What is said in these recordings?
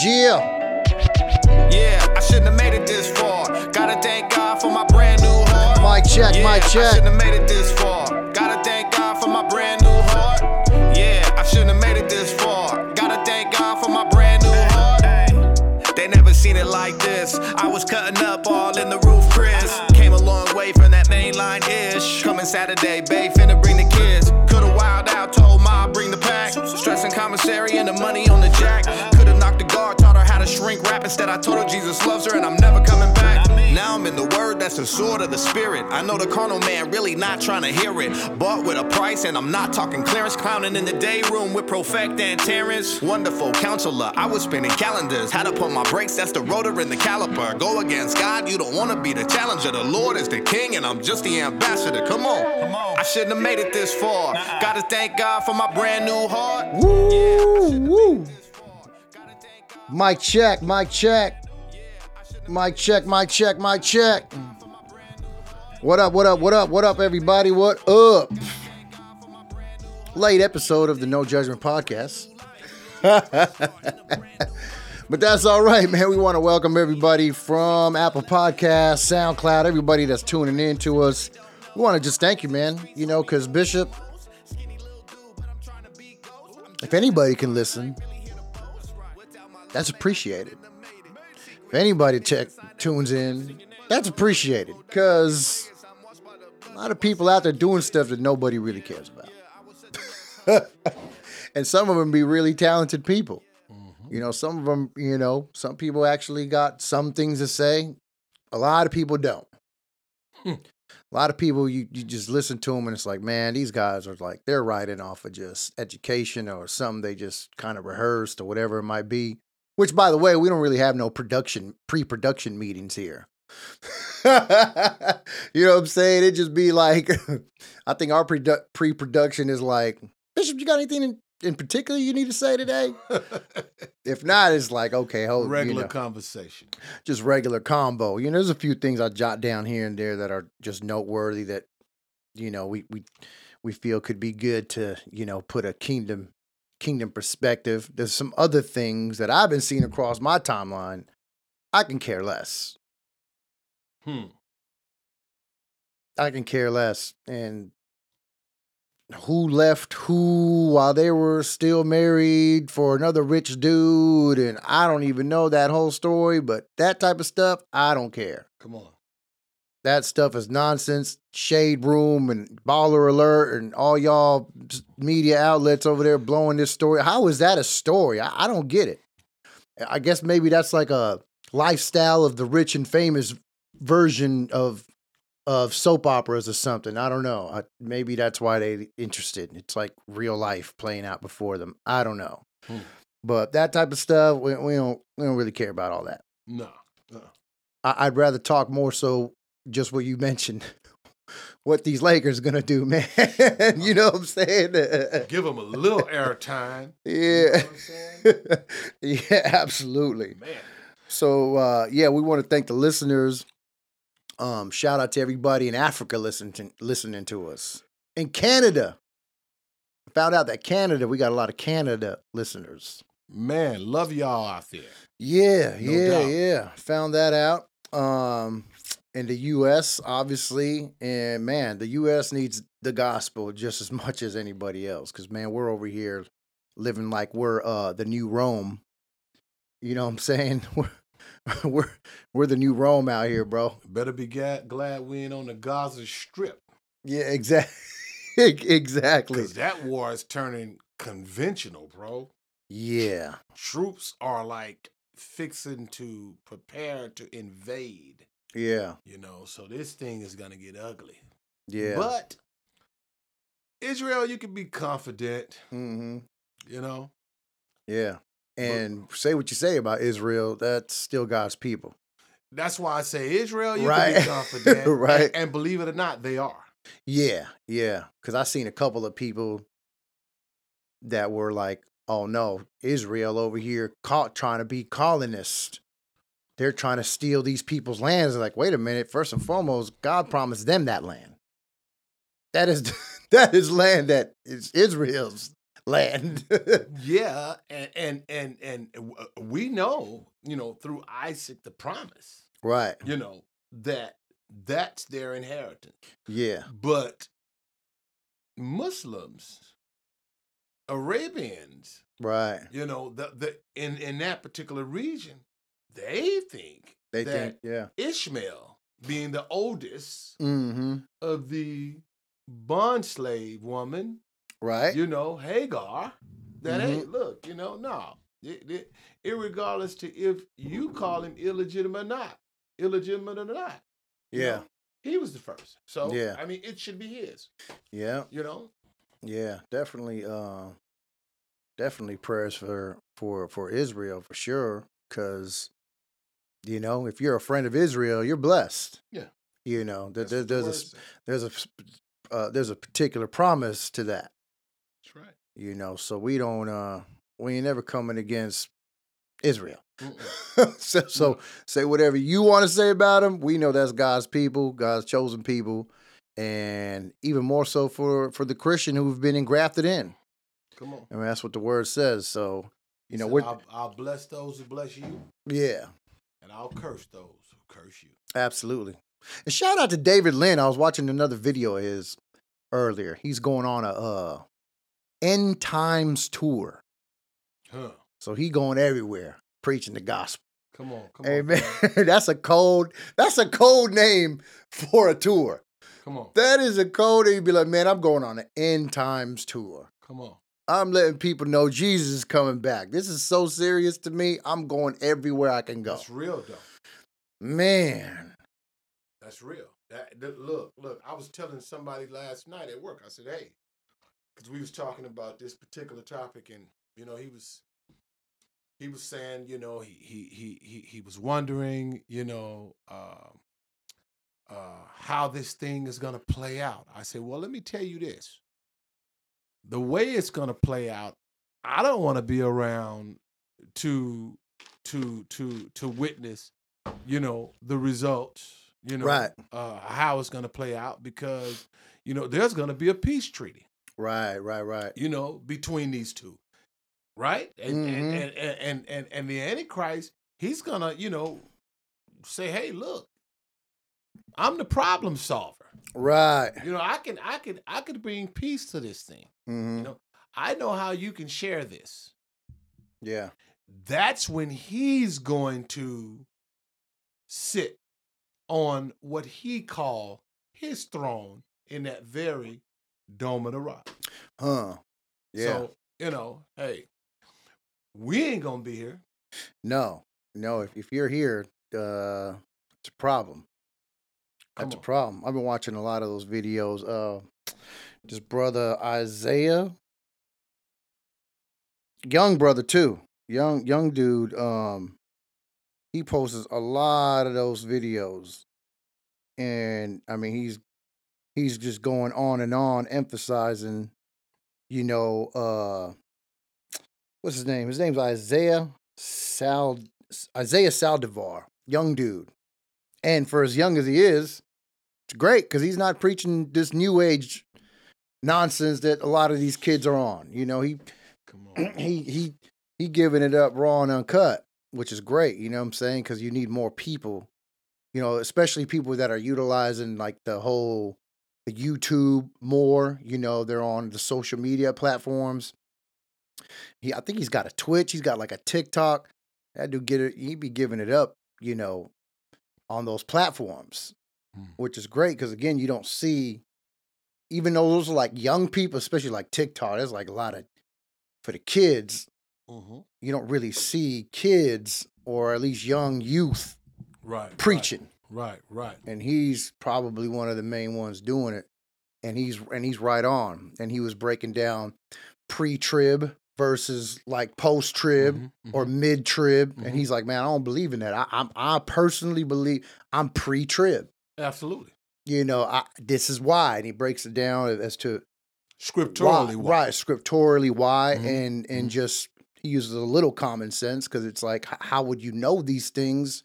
Yeah, I shouldn't have made it this far. Gotta thank God for my brand new heart. Mic check, yeah, mic check. I shouldn't have made it this far. Gotta thank God for my brand new heart. Yeah, I shouldn't have made it this far. Gotta thank God for my brand new heart. Hey, they never seen it like this. I was cutting up all in the roof, Chris. Came a long way from that mainline-ish. Coming Saturday, babe, finna bring the kids. Coulda wild out, told Ma, bring the pack. Stressing commissary and the money on the jack. Coulda knocked the guard, taught her how to shrink rap. Instead, I told her Jesus loves her and I'm never coming back. Now I'm in the word, that's the sword of the spirit. I know the carnal man really not trying to hear it. Bought with a price and I'm not talking clearance. Clowning in the day room with Profect and Terrence. Wonderful counselor, I was spinning calendars. How to put my brakes, that's the rotor and the caliper. Go against God, you don't want to be the challenger. The Lord is the king and I'm just the ambassador. Come on, come on. I shouldn't have made it this far. Gotta thank God for my brand new heart. Woo, yeah, woo. Mic check, mic check. Mic check, mic check, mic check. What up, what up, what up, what up, everybody? What up? Late episode of the No Judgment Podcast. But that's all right, man. We want to welcome everybody from Apple Podcast, SoundCloud, everybody that's tuning in to us. We want to just thank you, man. You know, because Bishop, if anybody can listen, that's appreciated. If anybody tunes in, that's appreciated. Because a lot of people out there doing stuff that nobody really cares about. And some of them be really talented people. You know, some of them, you know, some people actually got some things to say. A lot of people don't. A lot of people, you just listen to them and it's like, man, these guys are like, they're writing off of just education or something they just kind of rehearsed or whatever it might be. Which, by the way, we don't really have no pre-production meetings here. You know what I'm saying? It just be like, I think our pre-production is like, Bishop, you got anything in particular you need to say today? If not, it's like, okay, hold on. Regular conversation. Just regular combo. You know, there's a few things I jot down here and there that are just noteworthy that, you know, we feel could be good to, you know, put a kingdom perspective. There's some other things that I've been seeing across my timeline. I can care less. I can care less. And who left who while they were still married for another rich dude, and I don't even know that whole story, but that type of stuff, I don't care. Come on. That stuff is nonsense. Shade Room and Baller Alert and all y'all media outlets over there blowing this story. How is that a story? I don't get it. I guess maybe that's like a lifestyle of the rich and famous version of soap operas or something. I don't know. Maybe that's why they're interested. It's like real life playing out before them. I don't know. But that type of stuff, we don't really care about all that. No. I'd rather talk more so just what you mentioned, what these Lakers going to do, man. You know what I'm saying? Give them a little airtime. Yeah. You know what I'm saying? Yeah, absolutely. Man. So, yeah, we want to thank the listeners. Shout out to everybody in Africa listening to us. In Canada. Found out that Canada, we got a lot of Canada listeners. Man, love y'all out there. Yeah, no doubt. Yeah. Found that out. In the U.S., obviously. And, man, the U.S. needs the gospel just as much as anybody else. Because, man, we're over here living like we're the new Rome. You know what I'm saying? We're the new Rome out here, bro. Better be glad we ain't on the Gaza Strip. Yeah, exactly. Because that war is turning conventional, bro. Yeah. Troops are like fixing to prepare to invade. Yeah. You know, so this thing is going to get ugly. Yeah. But Israel, you can be confident. Mm-hmm. You know? Yeah. And say what you say about Israel, that's still God's people. That's why I say Israel, you can be confident. Right. And believe it or not, they are. Yeah. Because I seen a couple of people that were like, oh, no, Israel over here trying to be colonists. They're trying to steal these people's lands. They're like, wait a minute. First and foremost, God promised them that land. That is land that is Israel's. land. Yeah, and we know, you know, through Isaac the promise, right? You know that that's their inheritance. Yeah, but Muslims, Arabians, right? You know, the in that particular region, they think Ishmael, being the oldest of the bond slave woman, right? You know, Hagar, that ain't, look, you know, no. Irregardless to if you call him illegitimate or not. Yeah. Know, he was the first. So, yeah. I mean, it should be his. Yeah. You know? Yeah, definitely. Definitely prayers for Israel, for sure. Because, you know, if you're a friend of Israel, you're blessed. Yeah. You know, there's a particular promise to that. That's right. You know, so we don't, we ain't never coming against Israel. So say whatever you want to say about them. We know that's God's people, God's chosen people. And even more so for the Christian who've been engrafted in. Come on. I mean, that's what the word says. So, you know, I'll bless those who bless you. Yeah. And I'll curse those who curse you. Absolutely. And shout out to David Lynn. I was watching another video of his earlier. He's going on a end times tour. Huh. So he going everywhere preaching the gospel. Come on. Amen. That's a cold name for a tour. Come on. That is a code that you'd be like, man, I'm going on an end times tour. Come on. I'm letting people know Jesus is coming back. This is so serious to me. I'm going everywhere I can go. That's real, though. Man. That's real. Look, I was telling somebody last night at work. I said, hey, because we was talking about this particular topic, and, you know, he was saying, you know, he was wondering, you know, how this thing is going to play out. I said, well, let me tell you this. The way it's going to play out, I don't want to be around to witness, you know, the results, you know, right. How it's going to play out, because, you know, there's going to be a peace treaty. Right. You know, between these two. Right. And the Antichrist, he's going to, you know, say, hey, look, I'm the problem solver. Right. You know, I could bring peace to this thing. Mm-hmm. You know, I know how you can share this. Yeah. That's when he's going to sit on what he called his throne in that very Dome of the Rock. Huh. Yeah. So, you know, hey, we ain't going to be here. No. If you're here, it's a problem. That's a problem. I've been watching a lot of those videos. This brother Isaiah, young brother too, young dude. He posts a lot of those videos, and I mean he's just going on and on, emphasizing, you know, what's his name? His name's Isaiah Saldivar, young dude. And for as young as he is, it's great because he's not preaching this new age nonsense that a lot of these kids are on. You know, he giving it up raw and uncut, which is great. You know what I'm saying? Because you need more people, you know, especially people that are utilizing like the YouTube more. You know, they're on the social media platforms. I think he's got a Twitch. He's got like a TikTok. That dude get it. He'd be giving it up, you know, on those platforms, which is great because, again, you don't see, even though those are like young people, especially like TikTok, there's like a lot of, for the kids, you don't really see kids or at least young youth preaching. Right. And he's probably one of the main ones doing it. And he's right on. And he was breaking down pre-trib versus like post-trib or mid-trib. And he's like, man, I don't believe in that. I personally believe I'm pre-trib. Absolutely. You know, this is why. And he breaks it down as to scripturally why. Right, scripturally why. And just, he uses a little common sense because it's like, how would you know these things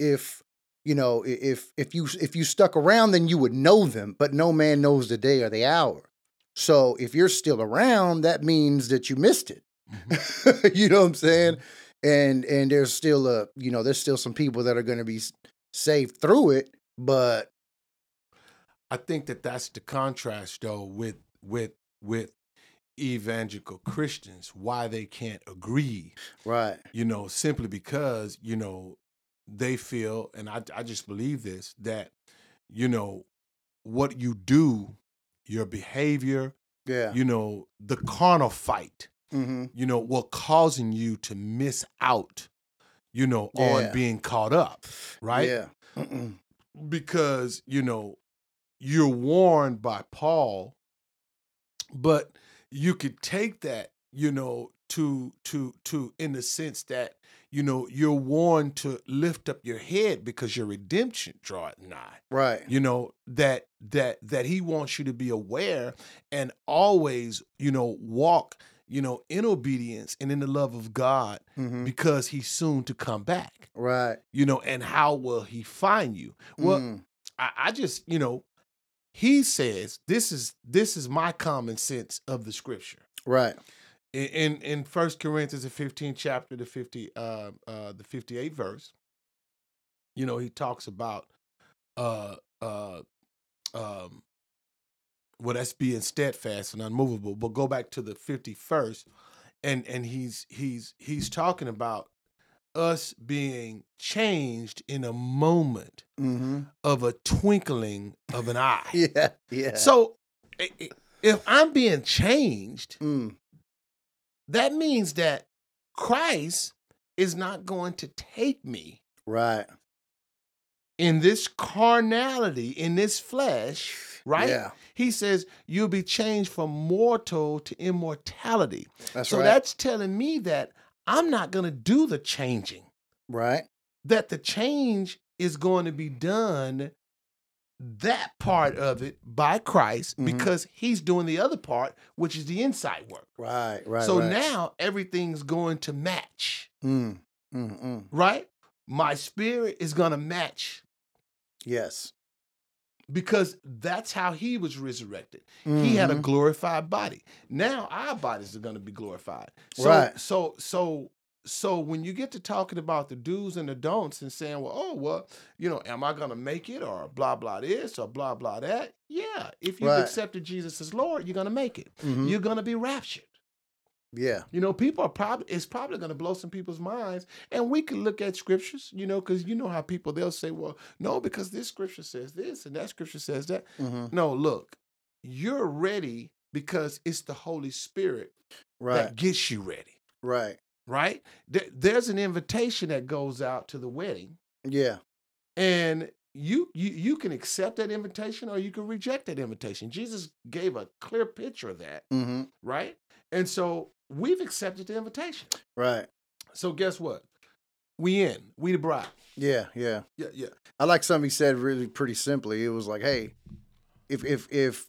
if, you know, if you stuck around, then you would know them. But no man knows the day or the hour. So if you're still around, that means that you missed it. Mm-hmm. You know what I'm saying? And there's still a, you know, there's still some people that are going to be saved through it. But I think that that's the contrast, though, with evangelical Christians, why they can't agree. Right. You know, simply because, you know, they feel, and I just believe this, that, you know, what you do, your behavior, yeah, you know, the carnal fight, mm-hmm, you know, what causing you to miss out, you know, yeah, on being caught up, right? Yeah. Mm-mm. Because, you know, you're warned by Paul, but you could take that, you know, to in the sense that, you know, you're warned to lift up your head because your redemption draweth nigh. Right. You know, that he wants you to be aware and always, you know, walk, you know, in obedience and in the love of God, mm-hmm, because he's soon to come back. Right. You know, and how will he find you? Well, I just, you know, he says, this is my common sense of the scripture. Right. In 1 Corinthians, the 15th chapter, the 58th verse, you know, he talks about, well, that's being steadfast and unmovable. But go back to the 51st, and he's talking about us being changed in a moment, mm-hmm, of a twinkling of an eye. Yeah, yeah. So if I'm being changed. Mm. That means that Christ is not going to take me, right, in this carnality, in this flesh, right? Yeah. He says you'll be changed from mortal to immortality. That's so right. That's telling me that I'm not going to do the changing, right? That the change is going to be done, that part of it, by Christ, mm-hmm, because he's doing the other part, which is the inside work. Right, right. So right, now everything's going to match. Mm, mm, mm. Right? My spirit is going to match. Yes. Because that's how he was resurrected. Mm-hmm. He had a glorified body. Now our bodies are going to be glorified. So, right. So when you get to talking about the do's and the don'ts and saying, well, oh, well, you know, am I going to make it, or blah, blah this, or blah, blah that? Yeah. If you've right, accepted Jesus as Lord, you're going to make it. Mm-hmm. You're going to be raptured. Yeah. You know, people are it's probably going to blow some people's minds. And we can look at scriptures, you know, because you know how people, they'll say, well, no, because this scripture says this and that scripture says that. Mm-hmm. No, look, you're ready because it's the Holy Spirit right, that gets you ready. Right. Right? There's an invitation that goes out to the wedding. Yeah. And you can accept that invitation or you can reject that invitation. Jesus gave a clear picture of that. Mm-hmm. Right? And so we've accepted the invitation. Right. So guess what? We in. We the bride. Yeah, yeah. Yeah, yeah. I like something he said really pretty simply. It was like, hey, if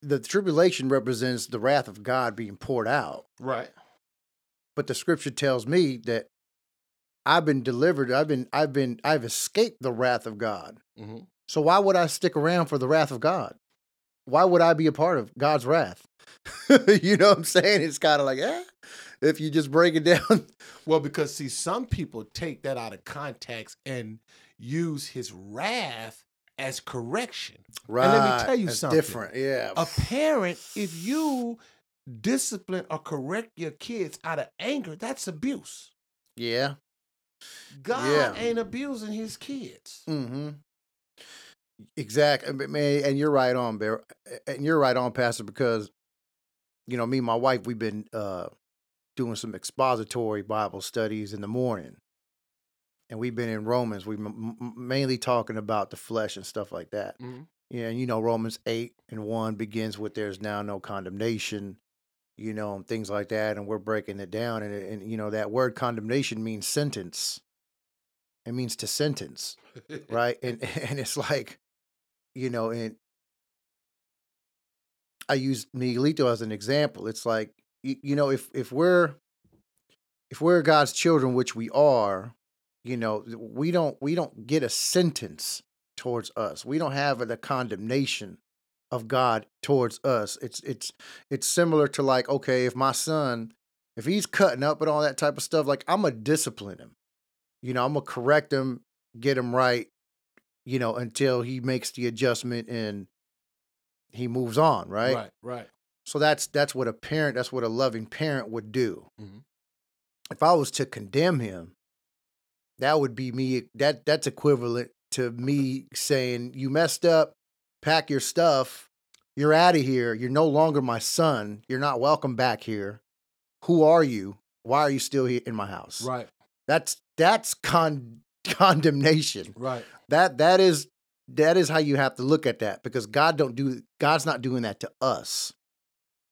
the tribulation represents the wrath of God being poured out. Right. But the scripture tells me that I've been delivered. I've escaped the wrath of God. Mm-hmm. So why would I stick around for the wrath of God? Why would I be a part of God's wrath? You know what I'm saying? It's kind of like, if you just break it down. Well, because see, some people take that out of context and use his wrath as correction. Right. And let me tell you something. It's different. Yeah. A parent, if you discipline or correct your kids out of anger, that's abuse. Yeah. God ain't abusing his kids. Mm-hmm. Exactly. And you're right on, Bear. And you're right on, Pastor, because, you know, me and my wife, we've been doing some expository Bible studies in the morning. And we've been in Romans. We've mainly talking about the flesh and stuff like that. Mm-hmm. Yeah, and you know, Romans 8:1 begins with there's now no condemnation. You know, and things like that, and we're breaking it down. And you know, that word condemnation means sentence. It means to sentence, right? And it's like, you know, and I use Miguelito as an example. It's like, you know, if we're God's children, which we are, you know, we don't get a sentence towards us. We don't have the condemnation of God towards us. It's similar to like, okay, if my son, if he's cutting up and all that type of stuff, like I'm gonna discipline him. You know, I'm gonna correct him, get him right, you know, until he makes the adjustment and he moves on, right? Right, right. So that's what a parent, that's what a loving parent would do. Mm-hmm. If I was to condemn him, that would be me. That's equivalent to me saying, you messed up, pack your stuff, you're out of here, you're no longer my son, you're not welcome back here. Who are you? Why are you still here in my house? Right. That's condemnation. Right. That is how you have to look at that, because God's not doing that to us.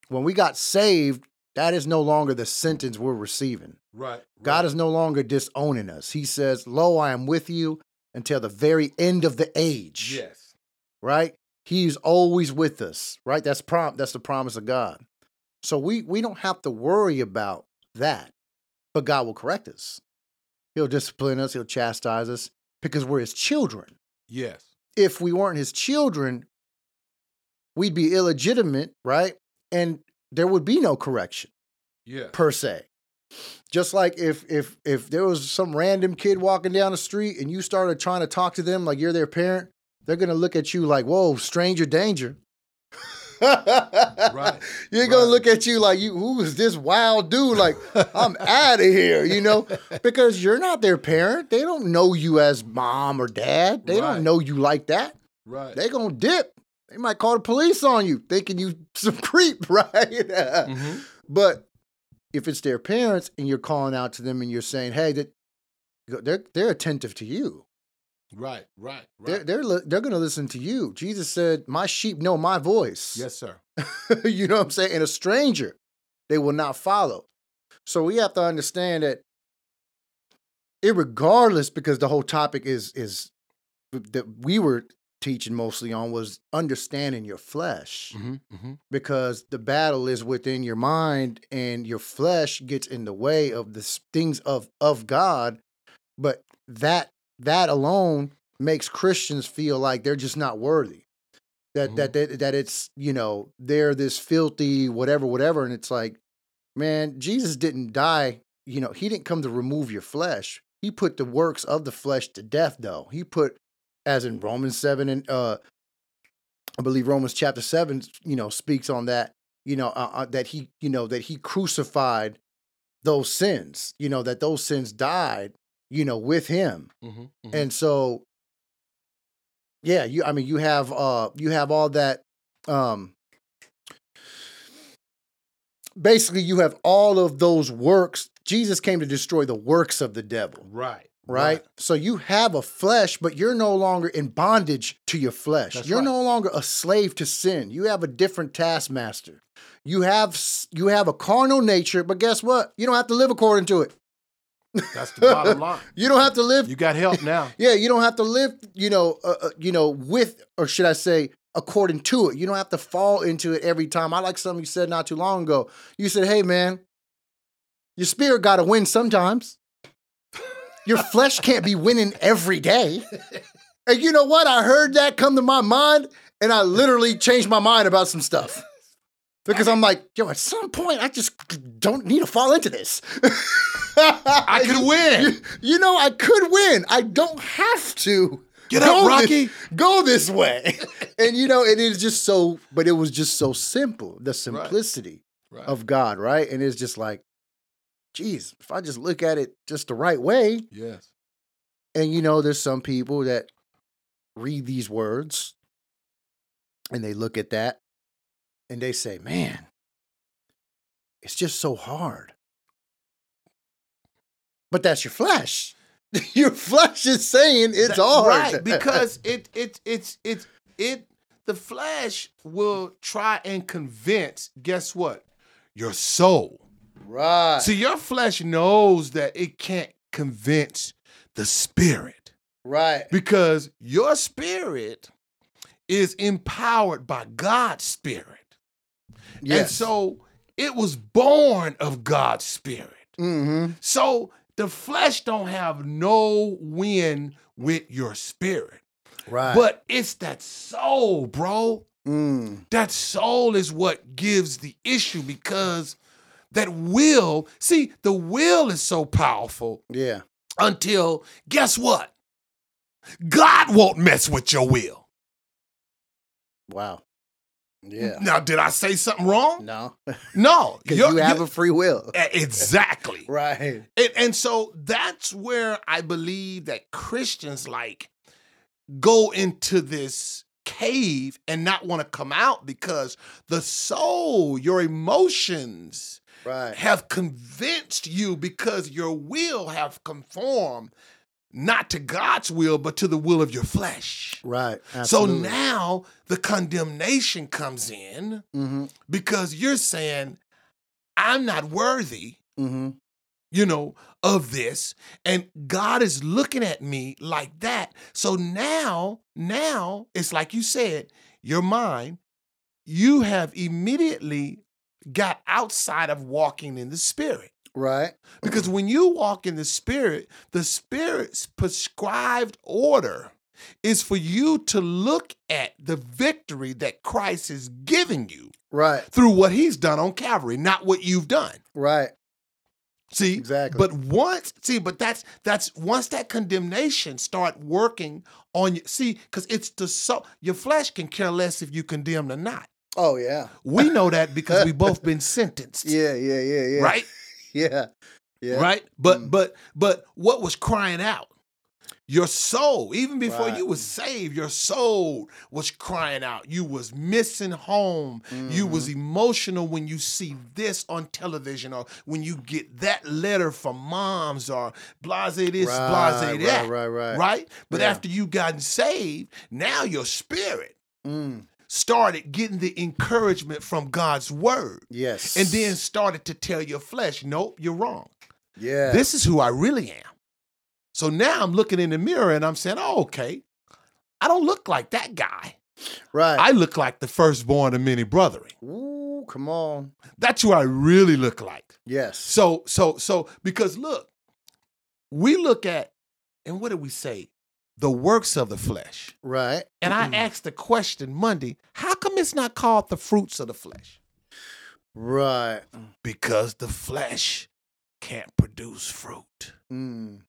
When we got saved, that is no longer the sentence we're receiving. Right. God is no longer disowning us. He says, "Lo, I am with you until the very end of the age." Yes. Right? He's always with us, right? That's the promise of God. So we don't have to worry about that. But God will correct us. He'll discipline us, he'll chastise us, because we're his children. Yes. If we weren't his children, we'd be illegitimate, right? And there would be no correction. Yeah. Per se. Just like if there was some random kid walking down the street and you started trying to talk to them like you're their parent, they're going to look at you like, whoa, stranger danger. Right. You're going to look at you like, you, who is this wild dude? Like, I'm out of here, you know, because you're not their parent. They don't know you as mom or dad. They don't know you like that. Right. They're going to dip. They might call the police on you thinking you some creep, right? Mm-hmm. But if it's their parents and you're calling out to them and you're saying, hey, they're attentive to you. Right, right, right. They're going to listen to you. Jesus said, my sheep know my voice. Yes, sir. You know what I'm saying? And a stranger, they will not follow. So we have to understand that irregardless, because the whole topic is that we were teaching mostly on was understanding your flesh, mm-hmm, mm-hmm. because the battle is within your mind and your flesh gets in the way of the things of God. But that alone makes Christians feel like they're just not worthy, that, mm-hmm. that it's, you know, they're this filthy, whatever. And it's like, man, Jesus didn't die. You know, he didn't come to remove your flesh. He put the works of the flesh to death though. He put, as in Romans 7 and I believe Romans chapter 7, you know, speaks on that, you know, that he crucified those sins, you know, that those sins died, you know, with him. Mm-hmm, mm-hmm. And so, yeah, you have all that. Basically, you have all of those works. Jesus came to destroy the works of the devil. Right. Right? So you have a flesh, but you're no longer in bondage to your flesh. That's you're no longer a slave to sin. You have a different taskmaster. You have a carnal nature, but guess what? You don't have to live according to it. That's the bottom line. You don't have to live. You got help now. Yeah, you don't have to live, with, or should I say, according to it. You don't have to fall into it every time. I like something you said not too long ago. You said, hey, man, your spirit got to win sometimes. Your flesh can't be winning every day. And you know what? I heard that come to my mind, and I literally changed my mind about some stuff. Because I'm like, yo, at some point, I just don't need to fall into this. I could win. You know, I could win. I don't have to. Get up, Rocky. Go this way. And, you know, it was just so simple. The simplicity of God, right? And it's just like, geez, if I just look at it just the right way. Yes. And, you know, there's some people that read these words and they look at that and they say, man, it's just so hard. But that's your flesh. Your flesh is saying it's hard. Right, because the flesh will try and convince, guess what? Your soul. Right. See, your flesh knows that it can't convince the spirit. Right. Because your spirit is empowered by God's spirit. Yes. And so it was born of God's spirit. Mm-hmm. So the flesh don't have no win with your spirit. Right. But it's that soul, bro. That soul is what gives the issue, because that will, see, the will is so powerful. Yeah. Until, guess what? God won't mess with your will. Wow. Yeah. Now, did I say something wrong? No. No. Because you have a free will. Exactly. Right. And so that's where I believe that Christians like go into this cave and not want to come out, because the soul, your emotions have convinced you, because your will have conformed not to God's will, but to the will of your flesh. Right. Absolutely. So now the condemnation comes in because you're saying, I'm not worthy, you know, of this. And God is looking at me like that. So now it's like you said, your mind, you have immediately got outside of walking in the Spirit. Right. Because when you walk in the Spirit's prescribed order is for you to look at the victory that Christ is giving you through what he's done on Calvary, not what you've done. Right. See, exactly. But once that condemnation start working on you, see, because it's the soul, your flesh can care less if you condemn or not. Oh, yeah. We know that because we both been sentenced. Yeah. Right? Yeah. Right? But what was crying out? Your soul. Even before you was saved, your soul was crying out. You was missing home. Mm-hmm. You was emotional when you see this on television, or when you get that letter from moms, or blase this, blase that. Right? But after you gotten saved, now your spirit started getting the encouragement from God's word. Yes. And then started to tell your flesh, nope, you're wrong. Yeah. This is who I really am. So now I'm looking in the mirror and I'm saying, oh, okay, I don't look like that guy. Right. I look like the firstborn of many brethren. Ooh, come on. That's who I really look like. Yes. So because look, we look at, and what did we say? The works of the flesh. Right. And I asked the question Monday, how come it's not called the fruits of the flesh? Right. Because the flesh can't produce fruit. Mm.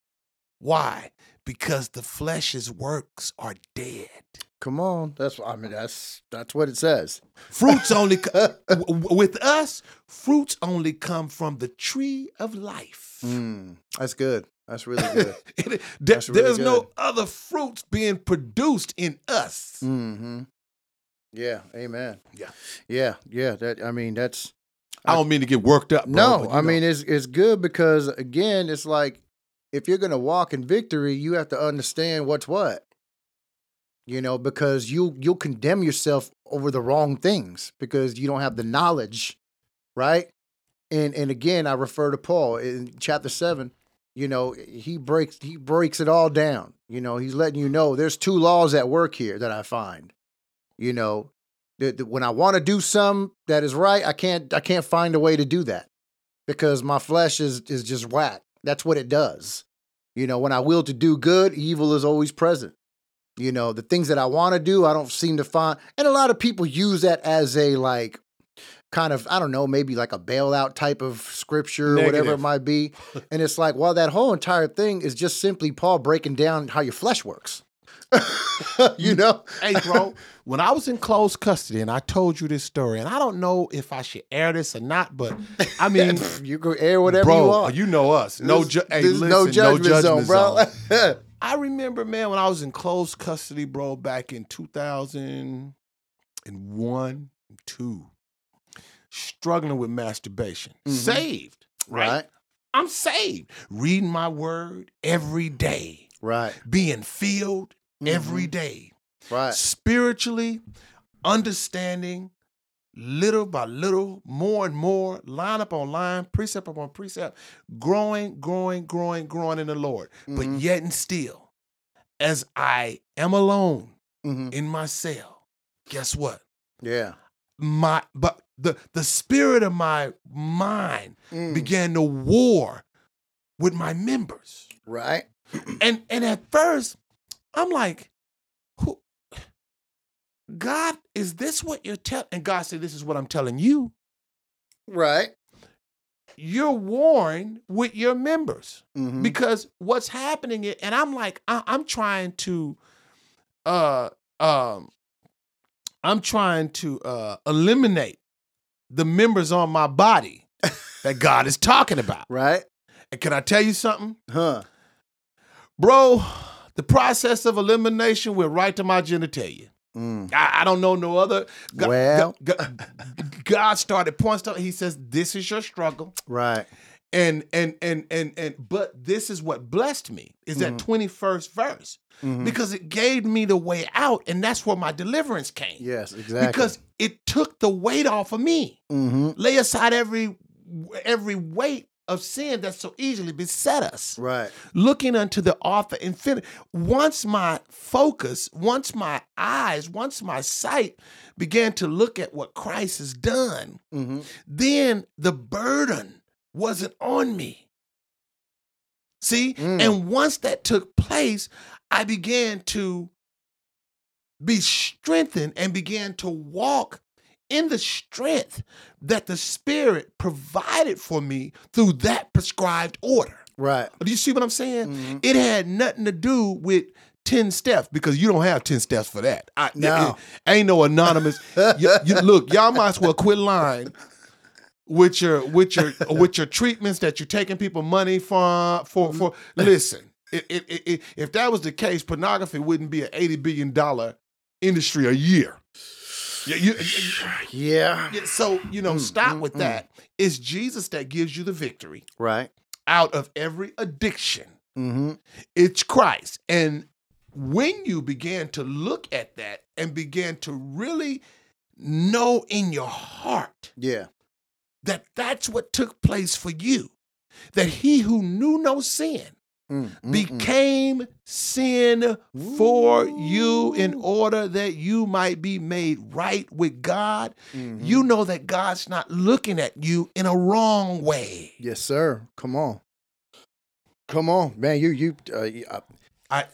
Why? Because the flesh's works are dead. Come on. That's what it says. Fruits only with us, fruits only come from the tree of life. Mm. That's good. That's really good. There's no other fruits being produced in us. Mm-hmm. Yeah. Amen. Yeah. I don't mean to get worked up. Bro, no, it's good, because again, it's like if you're gonna walk in victory, you have to understand what's what. You know, because you'll condemn yourself over the wrong things because you don't have the knowledge, right? And again, I refer to Paul in chapter 7. You know, he breaks it all down. You know, he's letting you know there's two laws at work here that I find. You know, that when I want to do something that is right, I can't find a way to do that because my flesh is just whack. That's what it does. You know, when I will to do good, evil is always present. You know, the things that I want to do, I don't seem to find. And a lot of people use that as a like, kind of, I don't know, maybe like a bailout type of scripture or whatever it might be. And it's like, well, that whole entire thing is just simply Paul breaking down how your flesh works. You know? Hey, bro, when I was in closed custody, and I told you this story, and I don't know if I should air this or not, but I mean. You can air whatever you want. You know us. No judgment zone, bro. I remember, man, when I was in closed custody, bro, back in 2001, 2002. Struggling with masturbation. Mm-hmm. Saved, right? I'm saved. Reading my word every day. Right. Being filled every day. Right. Spiritually, understanding little by little, more and more, line upon line, precept upon precept, growing in the Lord. Mm-hmm. But yet and still, as I am alone in my cell, guess what? Yeah. The spirit of my mind began to war with my members. Right. And at first, I'm like, God, is this what you're telling? And God said, this is what I'm telling you. Right. You're warring with your members mm-hmm. because what's happening, and I'm like, I'm trying to eliminate the members on my body that God is talking about. Right. And can I tell you something? Huh. Bro, the process of elimination went right to my genitalia. Mm. I don't know no other. God started pointing stuff. He says, this is your struggle. Right. But this is what blessed me is that 21st verse because it gave me the way out, and that's where my deliverance came. Yes, exactly. Because it took the weight off of me. Mm-hmm. Lay aside every weight of sin that so easily beset us. Right. Looking unto the author and finisher. Once my focus, once my eyes, once my sight began to look at what Christ has done, then the burden wasn't on me. See? Mm. And once that took place, I began to be strengthened and began to walk in the strength that the Spirit provided for me through that prescribed order. Right. Do you see what I'm saying? Mm-hmm. It had nothing to do with 10 steps because you don't have 10 steps for that. It ain't no anonymous. Look, y'all might as well quit lying. With your treatments that you're taking people money for. Listen, if that was the case, pornography wouldn't be an $80 billion industry a year. Yeah. So stop with that. It's Jesus that gives you the victory, right? Out of every addiction, it's Christ. And when you began to look at that and began to really know in your heart, yeah. That's what took place for you, that he who knew no sin became sin for you in order that you might be made right with God. Mm-hmm. You know that God's not looking at you in a wrong way. Yes, sir. Come on, man.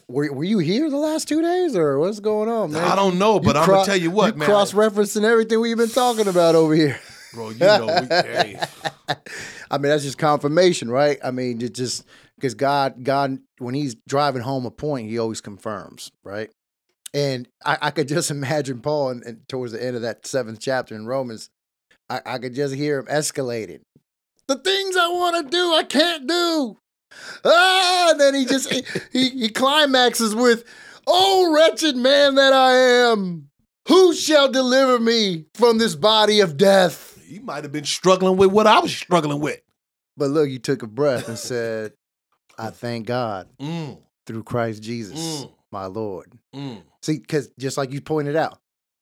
Were you here the last 2 days, or what's going on, man? I don't know, but I'm going to tell you what, man. Cross-referencing everything we've been talking about over here. Bro, I mean, that's just confirmation, right? I mean, it just because God, when he's driving home a point, he always confirms, right? And I could just imagine Paul, and towards the end of that 7th chapter in Romans, I could just hear him escalating. The things I want to do, I can't do. And then he just he climaxes with, "Oh, wretched man that I am. Who shall deliver me from this body of death?" He might have been struggling with what I was struggling with. But look, he took a breath and said, I thank God through Christ Jesus, my Lord. Mm. See, because just like you pointed out,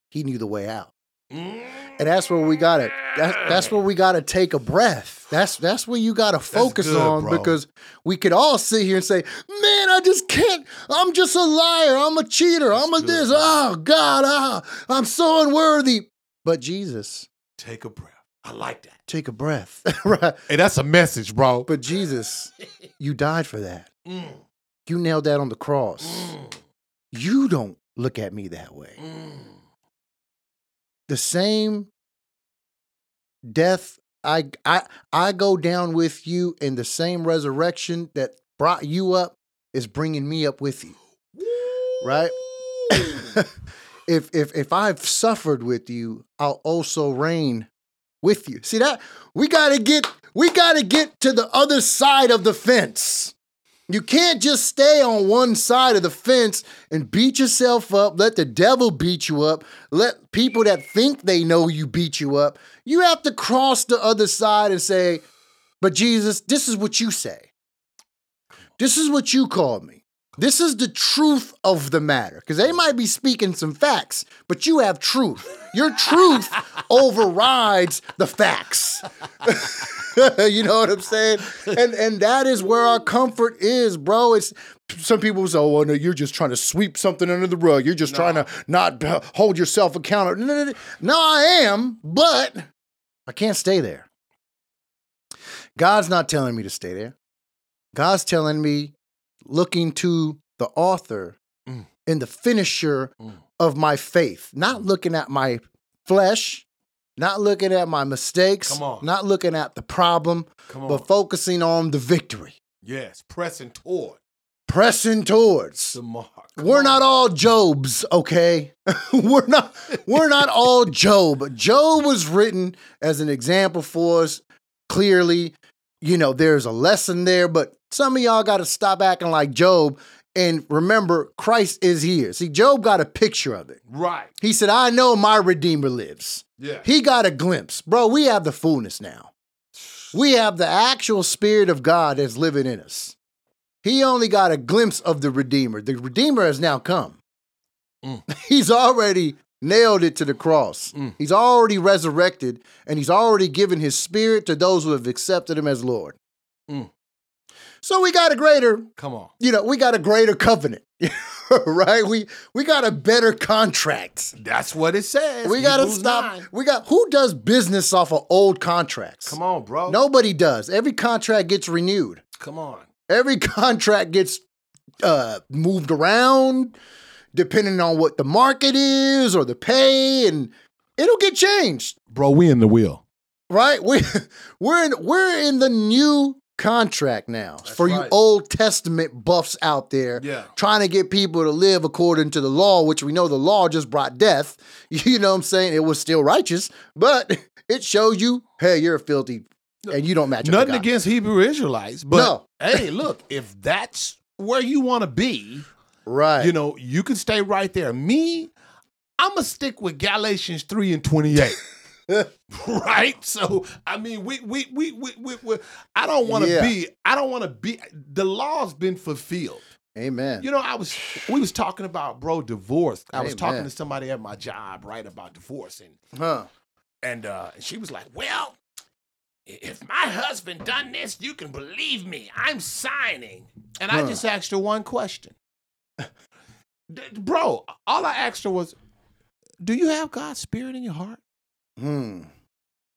he knew the way out. Mm. And that's where we got it. That's where we got to take a breath. That's where you got to focus on, bro. Because we could all sit here and say, man, I just can't. I'm just a liar. I'm a cheater. I'm a this. Oh, God. I'm so unworthy. But Jesus. Take a breath. I like that. Take a breath. Right. Hey, that's a message, bro. But Jesus, you died for that. Mm. You nailed that on the cross. Mm. You don't look at me that way. Mm. The same death I go down with you, and the same resurrection that brought you up is bringing me up with you, right? If I've suffered with you, I'll also reign with you. See that? We gotta get to the other side of the fence. You can't just stay on one side of the fence and beat yourself up, let the devil beat you up, let people that think they know you beat you up. You have to cross the other side and say, but Jesus, this is what you say. This is what you called me. This is the truth of the matter. Because they might be speaking some facts, but you have truth. Your truth overrides the facts. You know what I'm saying? And that is where our comfort is, bro. It's some people say, "Oh, no, you're just trying to sweep something under the rug. You're just trying to not hold yourself accountable." No, I am, but I can't stay there. God's not telling me to stay there. God's telling me, looking to the author and the finisher of my faith, not looking at my flesh, not looking at my mistakes, not looking at the problem, but focusing on the victory. Yes, pressing toward. Pressing towards the mark. We're not all Jobs, okay? We're not all Job. Job was written as an example for us. Clearly, you know, there's a lesson there, but some of y'all got to stop acting like Job and remember Christ is here. See, Job got a picture of it. Right. He said, I know my Redeemer lives. Yeah. He got a glimpse. Bro, we have the fullness now. We have the actual Spirit of God that's living in us. He only got a glimpse of the Redeemer. The Redeemer has now come. Mm. He's already nailed it to the cross. Mm. He's already resurrected, and he's already given his Spirit to those who have accepted him as Lord. Mm. So we got a greater, we got a greater covenant, right? We got a better contract. That's what it says. We got to stop. Who does business off of old contracts? Come on, bro. Nobody does. Every contract gets renewed. Come on. Every contract gets moved around depending on what the market is or the pay, and it'll get changed. Bro, we in the wheel. Right? We're in the new contract now. That's for right. You Old Testament buffs out there, yeah, trying to get people to live according to the law, which we know the law just brought death. You know what I'm saying? It was still righteous, but it shows you, hey, you're a filthy and you don't match up. Nothing against Hebrew Israelites, but no. Hey, look, if that's where you want to be, right? You know, you can stay right there. Me, I'm going to stick with Galatians 3:28. Right? So, I mean, I don't want to be, the law's been fulfilled. Amen. You know, we was talking about, bro, divorce. I was talking to somebody at my job, right, about divorce. And she was like, well, if my husband done this, you can believe me. I'm signing. And I just asked her one question. Bro, all I asked her was, do you have God's Spirit in your heart?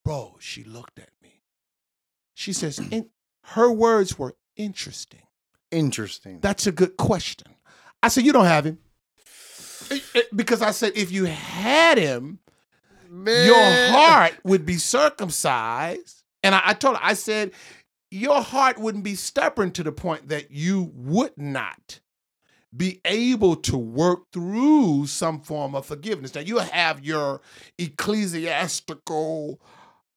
Bro, she looked at me. She says, her words were interesting. Interesting. That's a good question. I said, you don't have him. Because I said, if you had him, man, your heart would be circumcised. And I told her, I said, your heart wouldn't be stubborn to the point that you would not be able to work through some form of forgiveness. Now, you have your ecclesiastical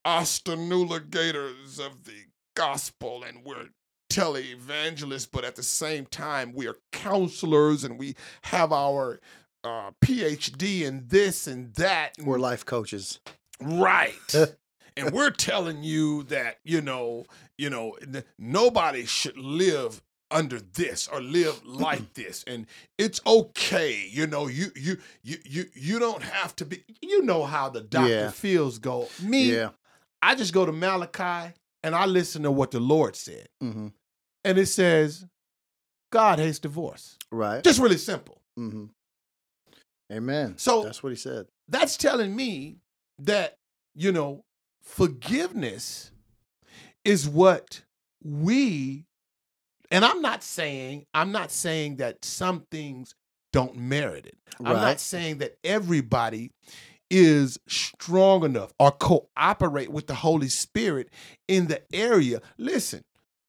ostenulugators of the gospel, and we're tele-evangelists, but at the same time, we are counselors, and we have our PhD in this and that. We're life coaches. Right. And we're telling you that, you know, nobody should live under this or live like this, and it's okay. You know, you don't have to be. You know how the Dr. Feels go. Me, I just go to Malachi and I listen to what the Lord said, and it says, God hates divorce. Right, just really simple. Mm-hmm. Amen. So that's what he said. That's telling me that, you know, forgiveness is what we. And I'm not saying that some things don't merit it. Right. I'm not saying that everybody is strong enough or cooperate with the Holy Spirit in the area. Listen,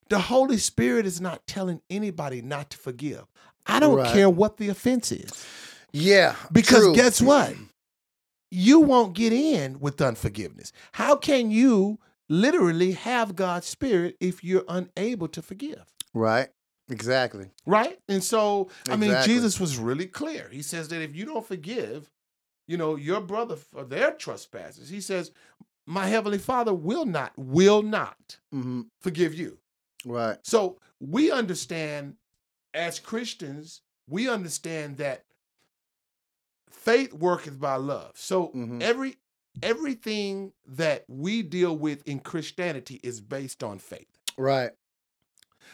the Holy Spirit is not telling anybody not to forgive. I don't care what the offense is. Yeah. Because guess what? You won't get in with unforgiveness. How can you literally have God's Spirit if you're unable to forgive? Right. Exactly. Right. And so, I mean, Jesus was really clear. He says that if you don't forgive, you know, your brother for their trespasses, he says, my heavenly Father will not forgive you. Right. So we understand as Christians, we understand that faith worketh by love. So everything that we deal with in Christianity is based on faith. Right.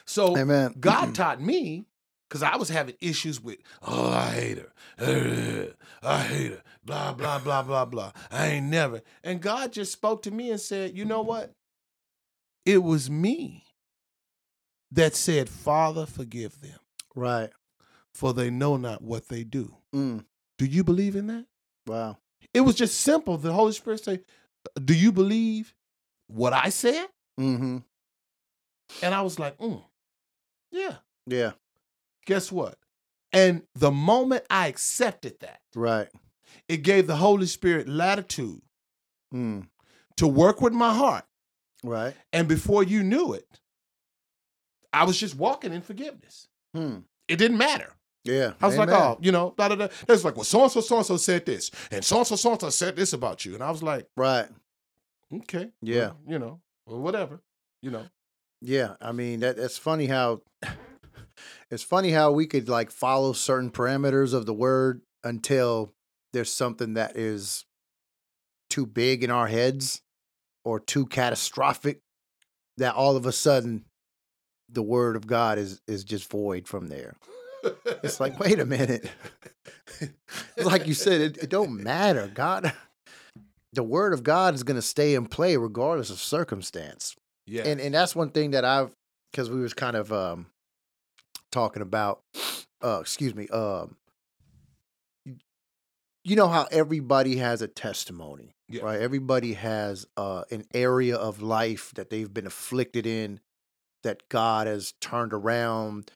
So Amen. God taught me, because I was having issues with, I hate her, blah, blah, blah, blah, blah. I ain't never. And God just spoke to me and said, you know what? It was me that said, Father, forgive them. Right. For they know not what they do. Mm. Do you believe in that? Wow. It was just simple. The Holy Spirit said, do you believe what I said? Mm-hmm. And I was like, yeah. Yeah. Guess what? And the moment I accepted that, right, it gave the Holy Spirit latitude to work with my heart. Right. And before you knew it, I was just walking in forgiveness. It didn't matter. Yeah. I was like, oh, you know, da da da. It's like, well, so-and-so said this, and so-and-so said this about you. And I was like, right. Okay. Yeah. Well, you know, well, whatever, you know. Yeah. I mean, that's funny how it's funny how we could like follow certain parameters of the word until there's something that is too big in our heads or too catastrophic that all of a sudden the word of God is just void from there. It's like, wait a minute. It's like you said, it don't matter. God, the word of God is going to stay in play regardless of circumstance. Yeah. And that's one thing that I've, because we was kind of talking about, you know how everybody has a testimony, yeah, right? Everybody has an area of life that they've been afflicted in that God has turned around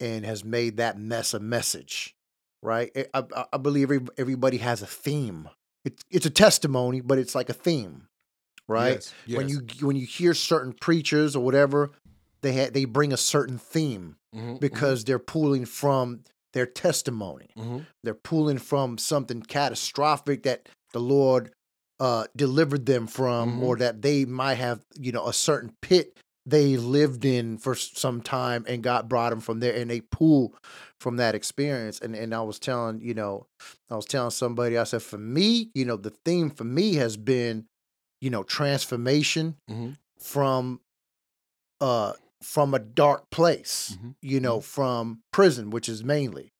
and has made that mess a message, right? I believe everybody has a theme. It's a testimony, but it's like a theme, right? Yes, yes. When you hear certain preachers or whatever, they bring a certain theme because they're pulling from their testimony. Mm-hmm. They're pulling from something catastrophic that the Lord delivered them from, or that they might have, you know, a certain pit they lived in for some time and God brought them from there, and they pull from that experience. And I was telling somebody, I said, for me, you know, the theme for me has been, you know, transformation from a dark place, you know, from prison, which is mainly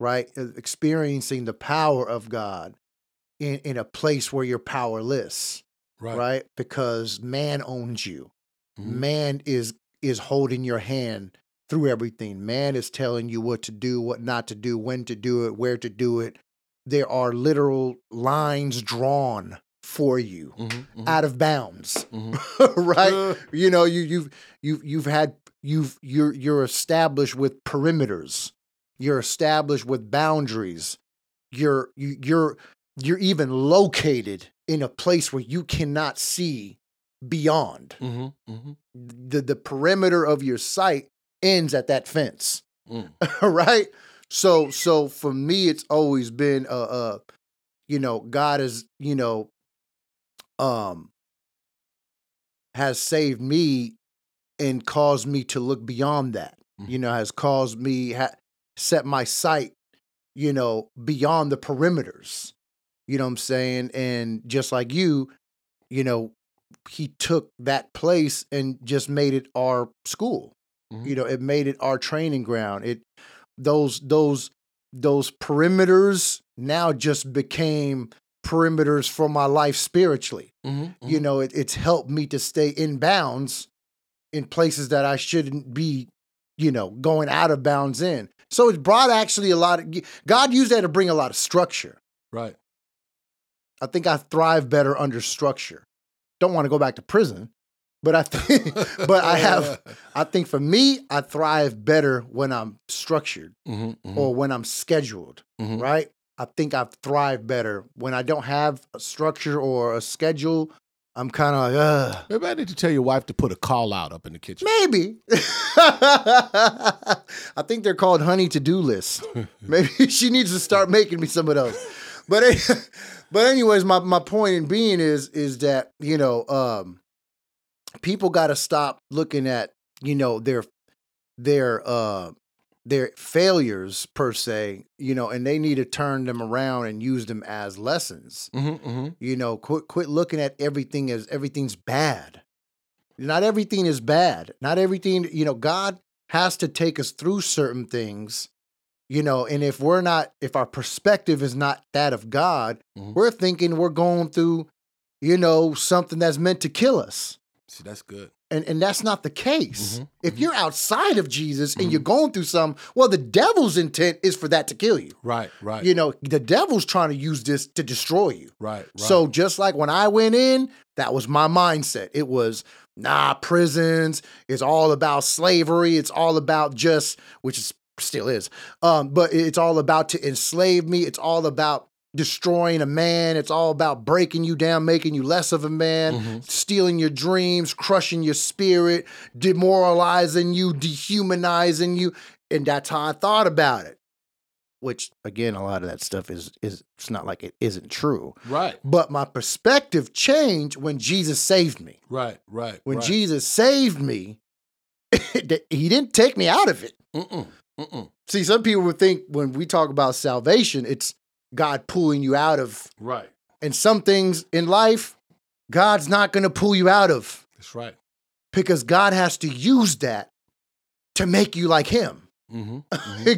right, experiencing the power of God in a place where you're powerless, right? Because man owns you. Man is holding your hand through everything. Man is telling you what to do, what not to do, when to do it, where to do it. There are literal lines drawn for you out of bounds, right? You know, you're established with perimeters. You're established with boundaries. You're even located in a place where you cannot see beyond. The perimeter of your sight ends at that fence, right? So for me, it's always been you know, God is, you know, has saved me and caused me to look beyond that. You know, has caused me set my sight, you know, beyond the perimeters. You know what I'm saying? And just like you know, he took that place and just made it our school. You know, it made it our training ground. It those perimeters now just became perimeters for my life spiritually. You know, it's helped me to stay in bounds in places that I shouldn't be, you know, going out of bounds in. So it brought actually a lot of, God used that to bring a lot of structure. Right. I think I thrive better under structure. Don't want to go back to prison, but I think for me, I thrive better when I'm structured or when I'm scheduled, right? I think I thrive better when I don't have a structure or a schedule. I'm kind of like, maybe I need to tell your wife to put a call out up in the kitchen. Maybe. I think they're called honey to-do lists. Maybe she needs to start making me some of those. But anyways, my point in being is that, you know, people got to stop looking at, you know, their failures per se, you know, and they need to turn them around and use them as lessons. You know, quit looking at everything as everything's bad. Not everything is bad. Not everything, you know, God has to take us through certain things. You know, and if our perspective is not that of God, we're thinking we're going through, you know, something that's meant to kill us. See, that's good. And that's not the case. Mm-hmm. If you're outside of Jesus and you're going through something, well, the devil's intent is for that to kill you. Right, right. You know, the devil's trying to use this to destroy you. Right, right. So just like when I went in, that was my mindset. It was, nah, prisons, it's all about slavery, it's all about just, which is, still is, but it's all about to enslave me, it's all about destroying a man, it's all about breaking you down, making you less of a man, stealing your dreams, crushing your spirit, demoralizing you, dehumanizing you. And that's how I thought about it, which again, a lot of that stuff is it's not like it isn't true, right? But my perspective changed when Jesus saved me. Right. Jesus saved me, he didn't take me out of it. See, some people would think when we talk about salvation, it's God pulling you out of. Right. And some things in life, God's not going to pull you out of. That's right. Because God has to use that to make you like him.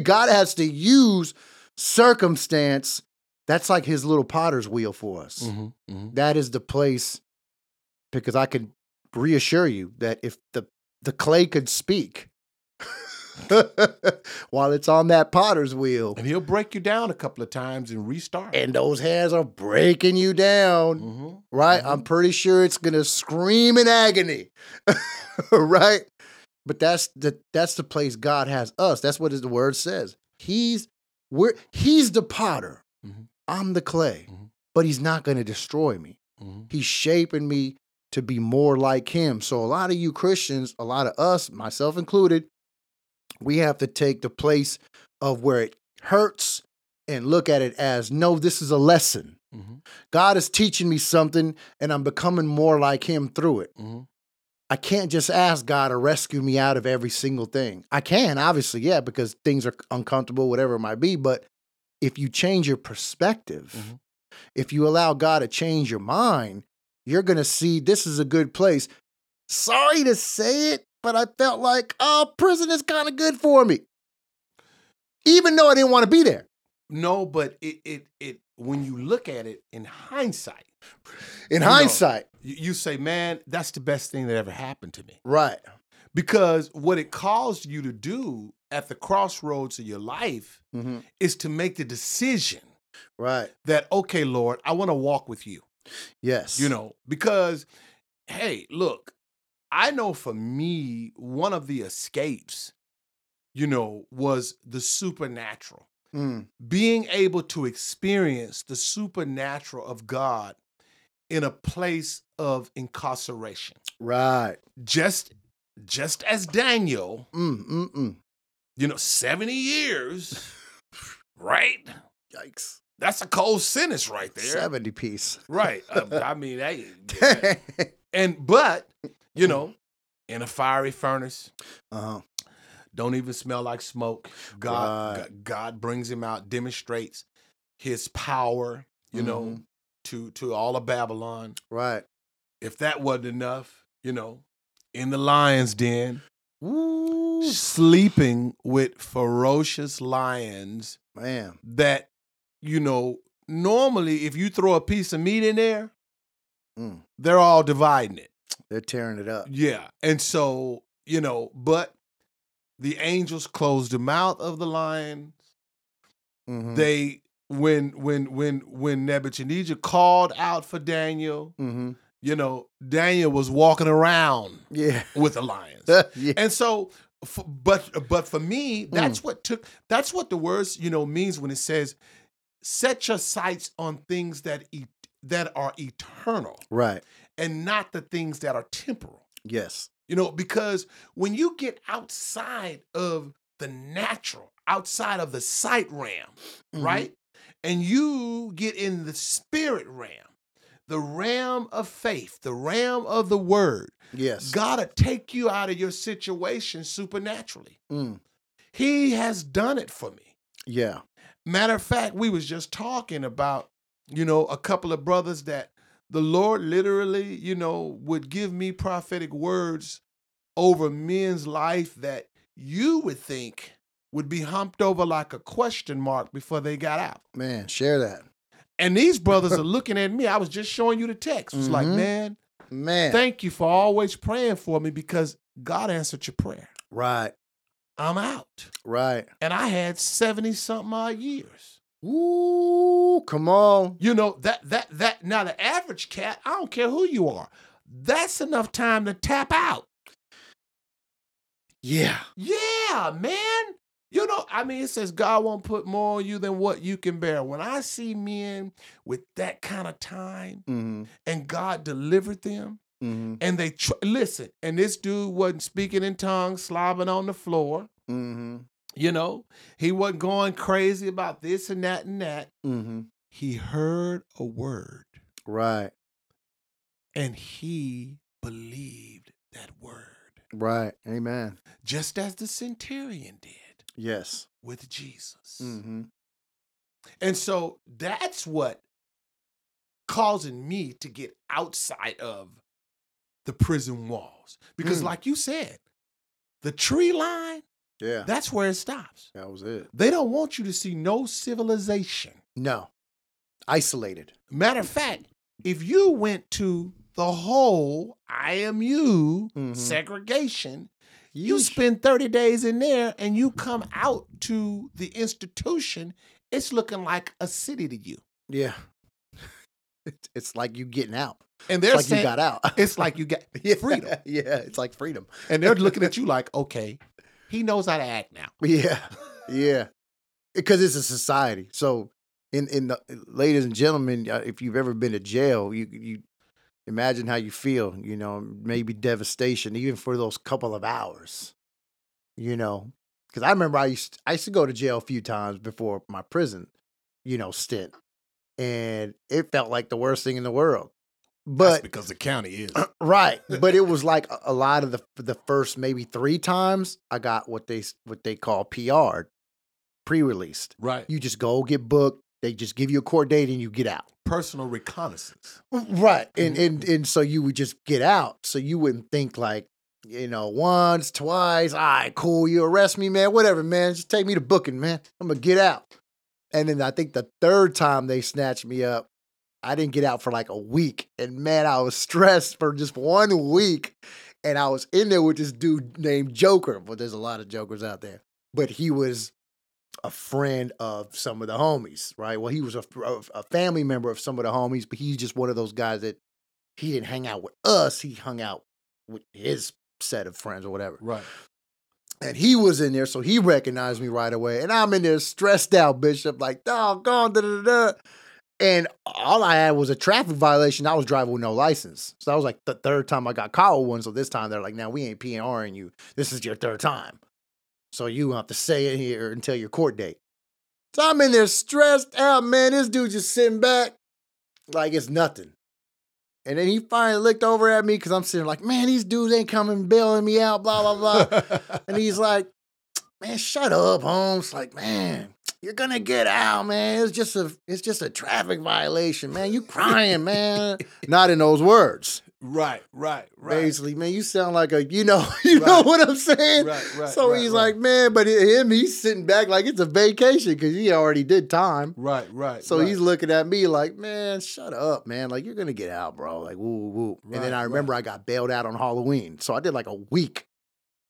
God has to use circumstance. That's like his little potter's wheel for us. That is the place, because I can reassure you that if the clay could speak while it's on that potter's wheel, and he'll break you down a couple of times and restart, and those hands are breaking you down, right? I'm pretty sure it's gonna scream in agony, right? But that's the place God has us. That's what the word says. He's the potter, I'm the clay, but he's not gonna destroy me. He's shaping me to be more like him. So a lot of you Christians, a lot of us, myself included, we have to take the place of where it hurts and look at it as, no, this is a lesson. God is teaching me something, and I'm becoming more like him through it. I can't just ask God to rescue me out of every single thing. I can, obviously, yeah, because things are uncomfortable, whatever it might be. But if you change your perspective, if you allow God to change your mind, you're going to see this is a good place. Sorry to say it, but I felt like, oh, prison is kind of good for me, even though I didn't want to be there. No, but it when you look at it in hindsight, you say, man, that's the best thing that ever happened to me. Right. Because what it caused you to do at the crossroads of your life is to make the decision, right, that, okay, Lord, I want to walk with you. Yes. You know, because, hey, look, I know for me, one of the escapes, you know, was the supernatural. Being able to experience the supernatural of God in a place of incarceration. Right. Just as Daniel, you know, 70 years, right? Yikes. That's a cold sentence right there. 70 piece. Right. I mean, hey. Yeah. But... you know, in a fiery furnace, don't even smell like smoke. God brings him out, demonstrates his power, you know, to all of Babylon. Right. If that wasn't enough, you know, in the lion's den, sleeping with ferocious lions. Man. That, you know, normally if you throw a piece of meat in there, they're all dividing it. They're tearing it up. Yeah. And so, you know, but the angels closed the mouth of the lions. They, when Nebuchadnezzar called out for Daniel, you know, Daniel was walking around with the lions. And so, but for me, that's what took, that's what the words, you know, means when it says, set your sights on things that are eternal. Right. And not the things that are temporal. Yes. You know, because when you get outside of the natural, outside of the sight realm, right? And you get in the spirit realm, the realm of faith, the realm of the word. Yes. God will take you out of your situation supernaturally. He has done it for me. Yeah. Matter of fact, we was just talking about, you know, a couple of brothers that the Lord literally, you know, would give me prophetic words over men's life that you would think would be humped over like a question mark before they got out. Man, share that. And these brothers are looking at me. I was just showing you the text. It's like, man, Man. Thank you for always praying for me because God answered your prayer. Right. I'm out. Right. And I had 70-something odd years. Ooh, come on. You know, that now the average cat, I don't care who you are, that's enough time to tap out. Yeah. Yeah, man. You know, I mean, it says God won't put more on you than what you can bear. When I see men with that kind of time mm-hmm. and God delivered them mm-hmm. and they listen, and this dude wasn't speaking in tongues, slobbing on the floor. Mm-hmm. You know, he wasn't going crazy about this and that and that. Mm-hmm. He heard a word. Right. And he believed that word. Right. Amen. Just as the centurion did. Yes. With Jesus. Mm-hmm. And so that's what causing me to get outside of the prison walls. Because like you said, the tree line, yeah, that's where it stops. That was it. They don't want you to see no civilization. No. Isolated. Matter of fact, if you went to the whole IMU mm-hmm. segregation, you spend 30 days in there and you come out to the institution, it's looking like a city to you. Yeah. It's like you getting out. And they're saying, you got out. It's like you got freedom. Yeah, it's like freedom. And they're looking at you like, okay, he knows how to act now. Yeah, yeah. Because it's a society. So, in the, ladies and gentlemen, if you've ever been to jail, you imagine how you feel, you know, maybe devastation, even for those couple of hours, you know, because I remember I used to go to jail a few times before my prison, you know, stint, and it felt like the worst thing in the world. But that's because the county is right. But it was like a lot of the first maybe 3 times I got what they call PR'd, pre-released. Right. You just go get booked. They just give you a court date and you get out. Personal reconnaissance. Right. And so you would just get out. So you wouldn't think like, you know, once, twice, all right, cool, you arrest me, man, whatever, man. Just take me to booking, man. I'm going to get out. And then I think the third time they snatched me up, I didn't get out for like a week. And man, I was stressed for just 1 week. And I was in there with this dude named Joker. Well, there's a lot of Jokers out there. But he was a friend of some of the homies, right? Well, he was a family member of some of the homies, but he's just one of those guys that he didn't hang out with us. He hung out with his set of friends or whatever. Right. And he was in there, so he recognized me right away. And I'm in there stressed out, Bishop, like, doggone, da-da-da-da. And all I had was a traffic violation. I was driving with no license. So that was like the third time I got caught with one. So this time they're like, now we ain't PNRing you. This is your third time. So you have to stay in here until your court date. So I'm in there stressed out, man. This dude just sitting back like it's nothing. And then he finally looked over at me because I'm sitting like, man, these dudes ain't coming bailing me out, blah, blah, blah. And he's like, man, shut up, Holmes. Like, man, you're going to get out, man. It's just a traffic violation, man. You crying, man. Not in those words. Right. Basically, man, you sound like a, you know what I'm saying? Right. So he's like, man, but he's sitting back like it's a vacation because he already did time. Right. So he's looking at me like, man, shut up, man. Like, you're going to get out, bro. Like, woo. Right, and then I remember I got bailed out on Halloween. So I did like a week.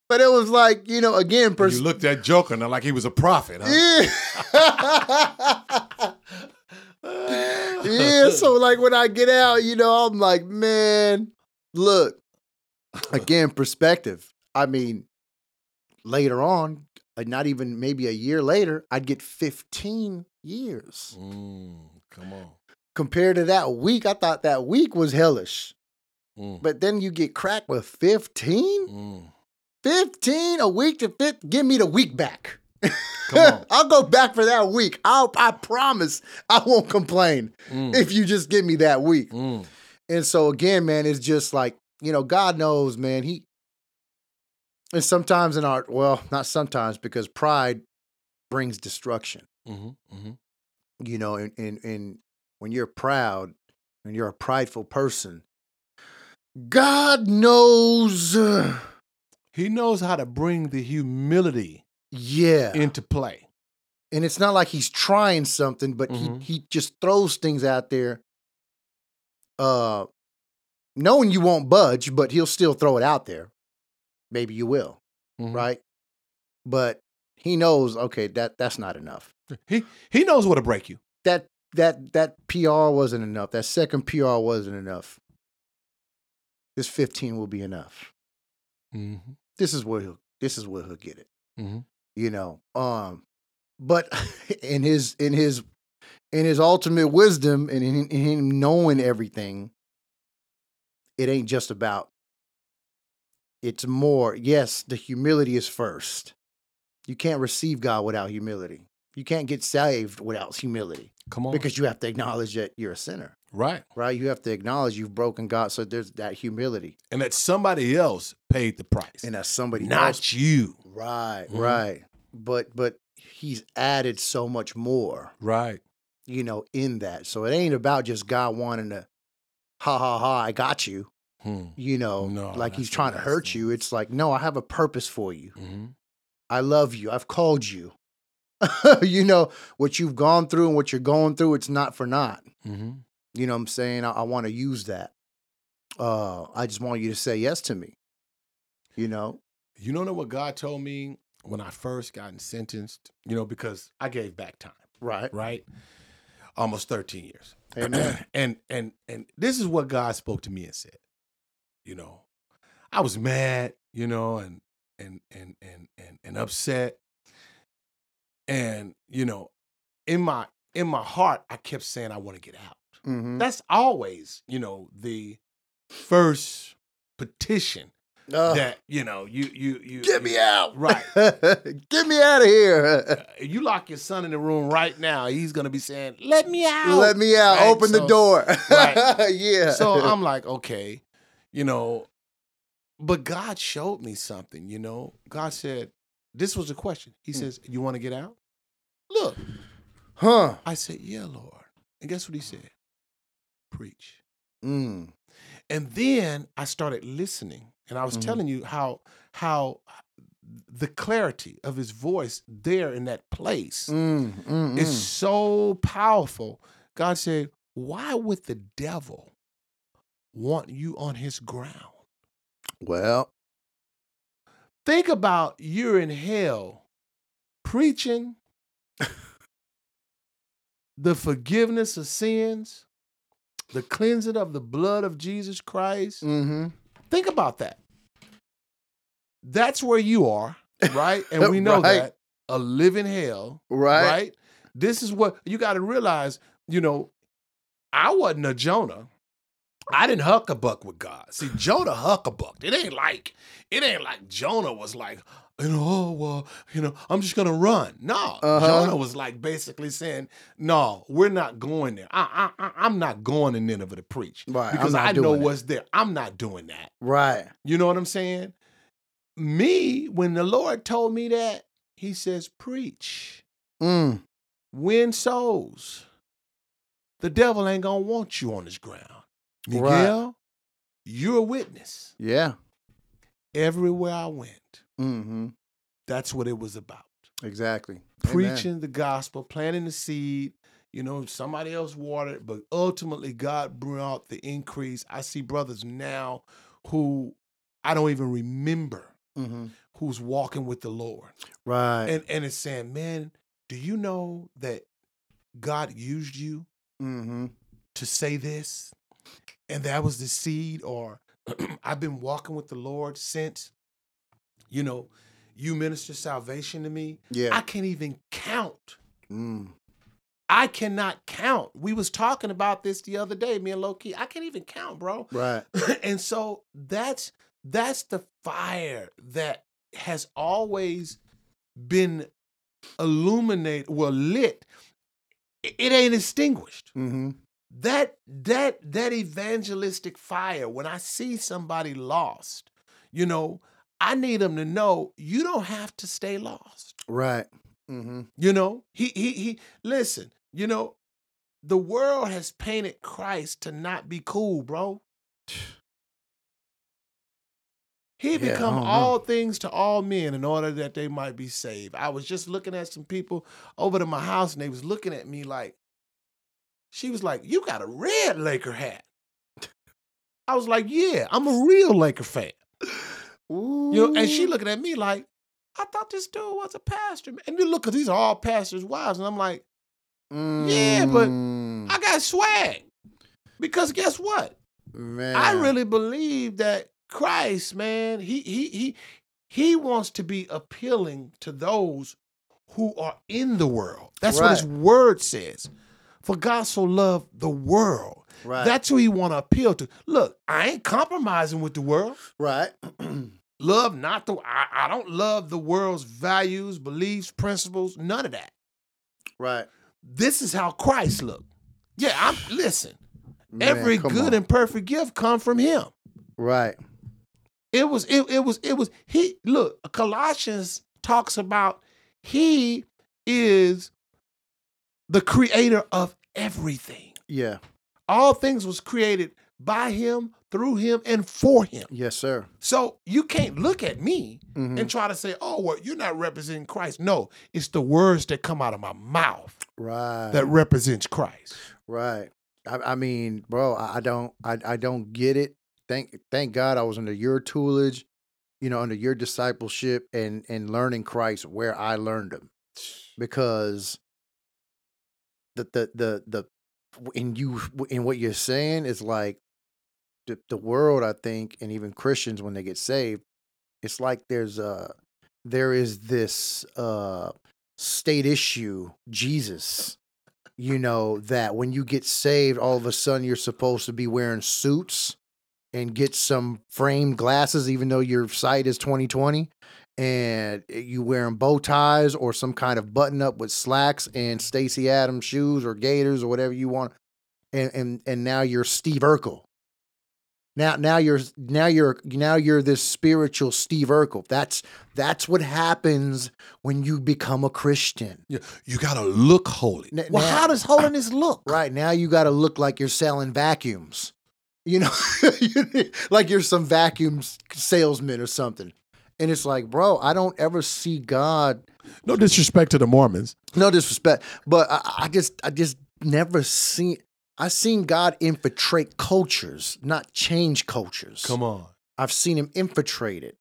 But it was like, you know, again. You looked at Joker now like he was a prophet, huh? Yeah. Yeah, so like when I get out, you know, I'm like, man, look, again, perspective. I mean, later on, not even maybe a year later, I'd get 15 years. Come on. Compared to that week, I thought that week was hellish. But then you get cracked with 15? 15 a week to fit? Give me the week back. Come on. I'll go back for that week. I promise I won't complain if you just give me that week. And so again, man, it's just like, you know, God knows, man, and sometimes not sometimes, because pride brings destruction, you know, and when you're proud and you're a prideful person, God knows. He knows how to bring the humility into play. And it's not like he's trying something, but he just throws things out there knowing you won't budge, but he'll still throw it out there. Maybe you will, right? But he knows, okay, that's not enough. He knows where to break you. That PR wasn't enough. That second PR wasn't enough. This 15 will be enough. Mm-hmm. This is where he'll get it. Mm-hmm. You know. But in his ultimate wisdom and in him knowing everything, it ain't just about. It's more. Yes, the humility is first. You can't receive God without humility. You can't get saved without humility. Come on. Because you have to acknowledge that you're a sinner. Right. Right? You have to acknowledge you've broken God. So there's that humility. And that somebody else paid the price. And that somebody else. Not you. Right, right. But he's added so much more. Right. You know, in that. So it ain't about just God wanting to, I got you. You know, like he's trying to hurt you. It's like, no, I have a purpose for you. Mm-hmm. I love you. I've called you. You know, what you've gone through and what you're going through, it's not for naught. Mm-hmm. You know what I'm saying? I want to use that. I just want you to say yes to me. You know? You don't know what God told me when I first gotten sentenced, you know, because I gave back time. Right. Right? Almost 13 years. Amen. and this is what God spoke to me and said. You know, I was mad, you know, and upset. And, you know, in my heart, I kept saying I want to get out. Mm-hmm. That's always, you know, the first petition that, you know, you get me out. Right. Get me out of here. You lock your son in the room right now. He's going to be saying, let me out. Let me out. Right? Open the door. Right. Yeah. So I'm like, okay, you know, but God showed me something, you know. God said, this was the question. He says, you want to get out? Look. Huh. I said, yeah, Lord. And guess what he said? Preach. Mm. And then I started listening. And I was telling you how the clarity of his voice there in that place is so powerful. God said, why would the devil want you on his ground? Well. Think about you're in hell preaching the forgiveness of sins, the cleansing of the blood of Jesus Christ. Mm-hmm. Think about that. That's where you are, right? And we know that. A living hell, right? This is what you got to realize, you know, I wasn't a Jonah. I didn't huckabuck with God. See, Jonah huckabucked. It ain't like Jonah was like, you know, oh, well, you know, I'm just going to run. No, Jonah was like basically saying, no, we're not going there. I'm not going to Nineveh to preach. Right. Because I know what's there. I'm not doing that. Right. You know what I'm saying? Me, when the Lord told me that, he says, preach. Mm. Win souls. The devil ain't going to want you on his ground. Miguel, right. You're a witness. Yeah. Everywhere I went, that's what it was about. Exactly. Preaching the gospel, planting the seed. You know, somebody else watered, but ultimately God brought the increase. I see brothers now who I don't even remember who's walking with the Lord. Right. And it's saying, man, do you know that God used you to say this? And that was the seed, or I've been walking with the Lord since, you know, you minister salvation to me. Yeah. I can't even count. Mm. I cannot count. We was talking about this the other day, me and Lowkey. I can't even count, bro. Right. And so that's the fire that has always been illuminated, well, lit. It ain't extinguished. Mm-hmm. That evangelistic fire, when I see somebody lost, you know, I need them to know you don't have to stay lost. Right. Mm-hmm. You know, he listen, you know, the world has painted Christ to not be cool, bro. He become all things to all men in order that they might be saved. I was just looking at some people over to my house and they was looking at me like, she was like, you got a red Laker hat. I was like, yeah, I'm a real Laker fan. Ooh. You know, and she looking at me like, I thought this dude was a pastor. And you look, because these are all pastors' wives. And I'm like, yeah, but I got swag. Because guess what? Man. I really believe that Christ, man, he wants to be appealing to those who are in the world. That's right. What his word says. For God so loved the world. Right. That's who he want to appeal to. Look, I ain't compromising with the world. Right. Love not the... I don't love the world's values, beliefs, principles, none of that. Right. This is how Christ looked. Yeah, listen. Man, every good and perfect gift come from him. Right. Look, Colossians talks about he is the creator of everything. Yeah. All things was created by him, through him, and for him. Yes, sir. So you can't look at me and try to say, oh, well, you're not representing Christ. No, it's the words that come out of my mouth that represents Christ. Right. I mean, bro, I don't get it. Thank God I was under your tutelage, you know, under your discipleship and learning Christ where I learned him. Because in what you're saying is like the world, I think, and even Christians when they get saved, it's like there is this state issue, Jesus. You know, that when you get saved, all of a sudden you're supposed to be wearing suits and get some framed glasses, even though your sight is 20/20, and you wearing bow ties or some kind of button up with slacks and Stacey Adams shoes or gaiters or whatever you want, and now you're Steve Urkel. Now you're this spiritual Steve Urkel. That's what happens when you become a Christian. You gotta look holy. Now, how does holiness look? Right now, you gotta look like you're selling vacuums. You know, like you're some vacuum salesman or something. And it's like, bro, I don't ever see God. No disrespect to the Mormons. No disrespect, but I just never seen. I've seen God infiltrate cultures, not change cultures. Come on. I've seen him infiltrate it.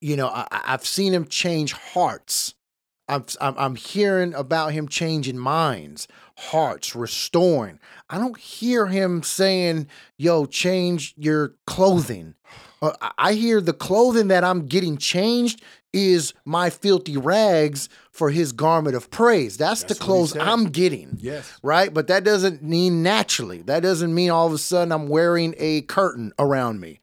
You know, I've seen him change hearts. I'm hearing about him changing minds, hearts, restoring. I don't hear him saying, yo, change your clothing. I hear the clothing that I'm getting changed is my filthy rags for his garment of praise. That's the clothes I'm getting. Yes. Right? But that doesn't mean naturally. That doesn't mean all of a sudden I'm wearing a curtain around me.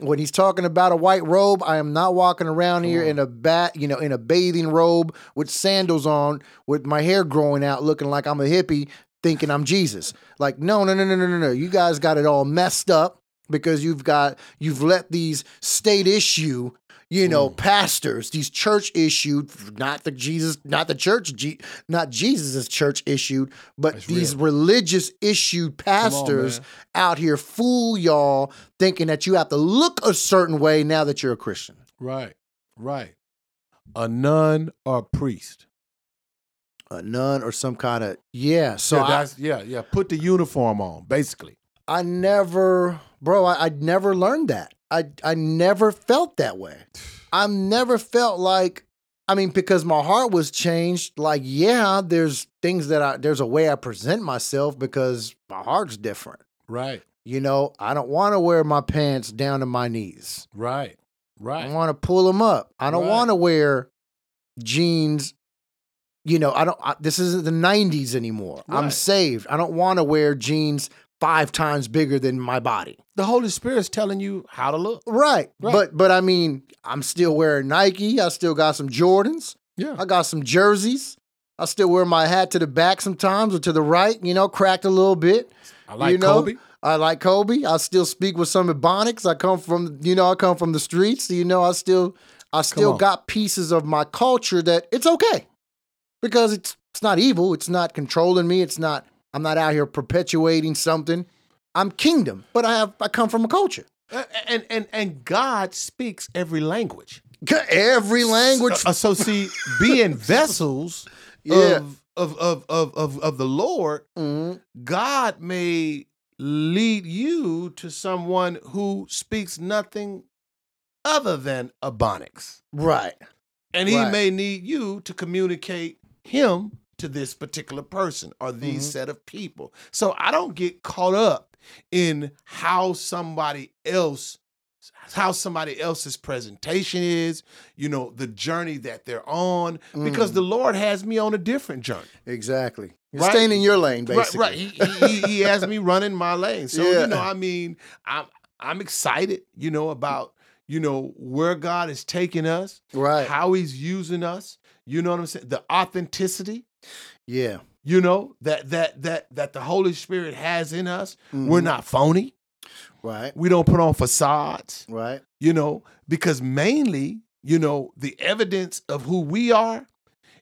When he's talking about a white robe, I am not walking around here in a bathing robe with sandals on, with my hair growing out, looking like I'm a hippie, thinking I'm Jesus. Like, no. You guys got it all messed up because you've let these state issue, you know, pastors, these church issued, not Jesus' church issued, but that's these real religious issued pastors out here fool y'all thinking that you have to look a certain way now that you're a Christian. Right. A nun or a priest. A nun or some kind of, yeah. So yeah, put the uniform on, basically. I never learned that. I never felt that way. I never felt like, I mean, because my heart was changed, like, yeah, there's things that there's a way I present myself because my heart's different. Right. You know, I don't want to wear my pants down to my knees. Right. I want to pull them up. I don't want to wear jeans. You know, this isn't the 90s anymore. Right. I'm saved. I don't want to wear jeans 5 times bigger than my body. The Holy Spirit's telling you how to look. Right. But I mean, I'm still wearing Nike. I still got some Jordans. Yeah. I got some jerseys. I still wear my hat to the back sometimes or to the right, you know, cracked a little bit. I like Kobe. I still speak with some Ebonics. I come from the streets. You know, I still got pieces of my culture that it's okay. Because it's not evil. It's not controlling me. I'm not out here perpetuating something. I'm kingdom, but I come from a culture. And God speaks every language. Every language. So see, being vessels of the Lord, God made lead you to someone who speaks nothing other than ebonics. Right. And he may need you to communicate him to this particular person or these set of people. So I don't get caught up in how somebody else's presentation is, you know, the journey that they're on, because the Lord has me on a different journey. Exactly. You're staying in your lane, basically. Right. He has me running my lane. So, you know, I mean, I'm excited, you know, about, you know, where God is taking us, how he's using us, you know what I'm saying? The authenticity. Yeah. You know, that the Holy Spirit has in us. We're not phony. Right. We don't put on facades. Right. You know, because mainly, you know, the evidence of who we are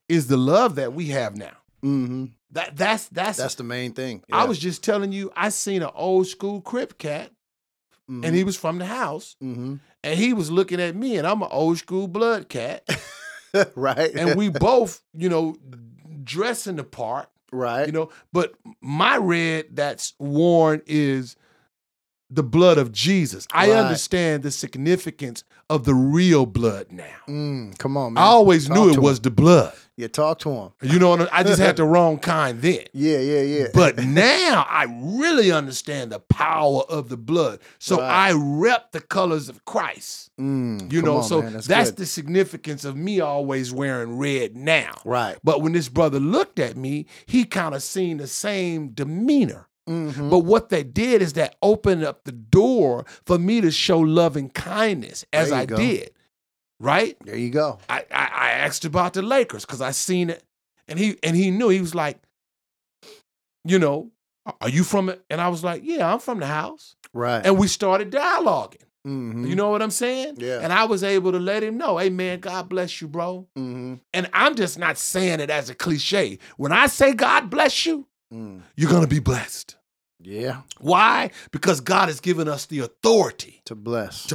is the love that we have now. Mm-hmm. That's the main thing. Yeah. I was just telling you, I seen an old school Crip cat, and he was from the house, and he was looking at me, and I'm an old school blood cat. Right. And we both, you know, dressing the part. Right. You know, but my red that's worn is the blood of Jesus. I understand the significance of the real blood now. Come on, man. I always knew it was the blood. Yeah, talk to him. You know, I just had the wrong kind then. Yeah. But now I really understand the power of the blood. So I rep the colors of Christ. You know, so that's the significance of me always wearing red now. Right. But when this brother looked at me, he kind of seen the same demeanor. Mm-hmm. But what they did is that opened up the door for me to show love and kindness as I did, right? There you go. I asked about the Lakers because I seen it, and he knew. He was like, you know, are you from it? And I was like, yeah, I'm from the house. Right. And we started dialoguing. Mm-hmm. You know what I'm saying? Yeah. And I was able to let him know, hey, man, God bless you, bro. Mm-hmm. And I'm just not saying it as a cliche. When I say God bless you, you're going to be blessed. Yeah. Why? Because God has given us the authority to bless.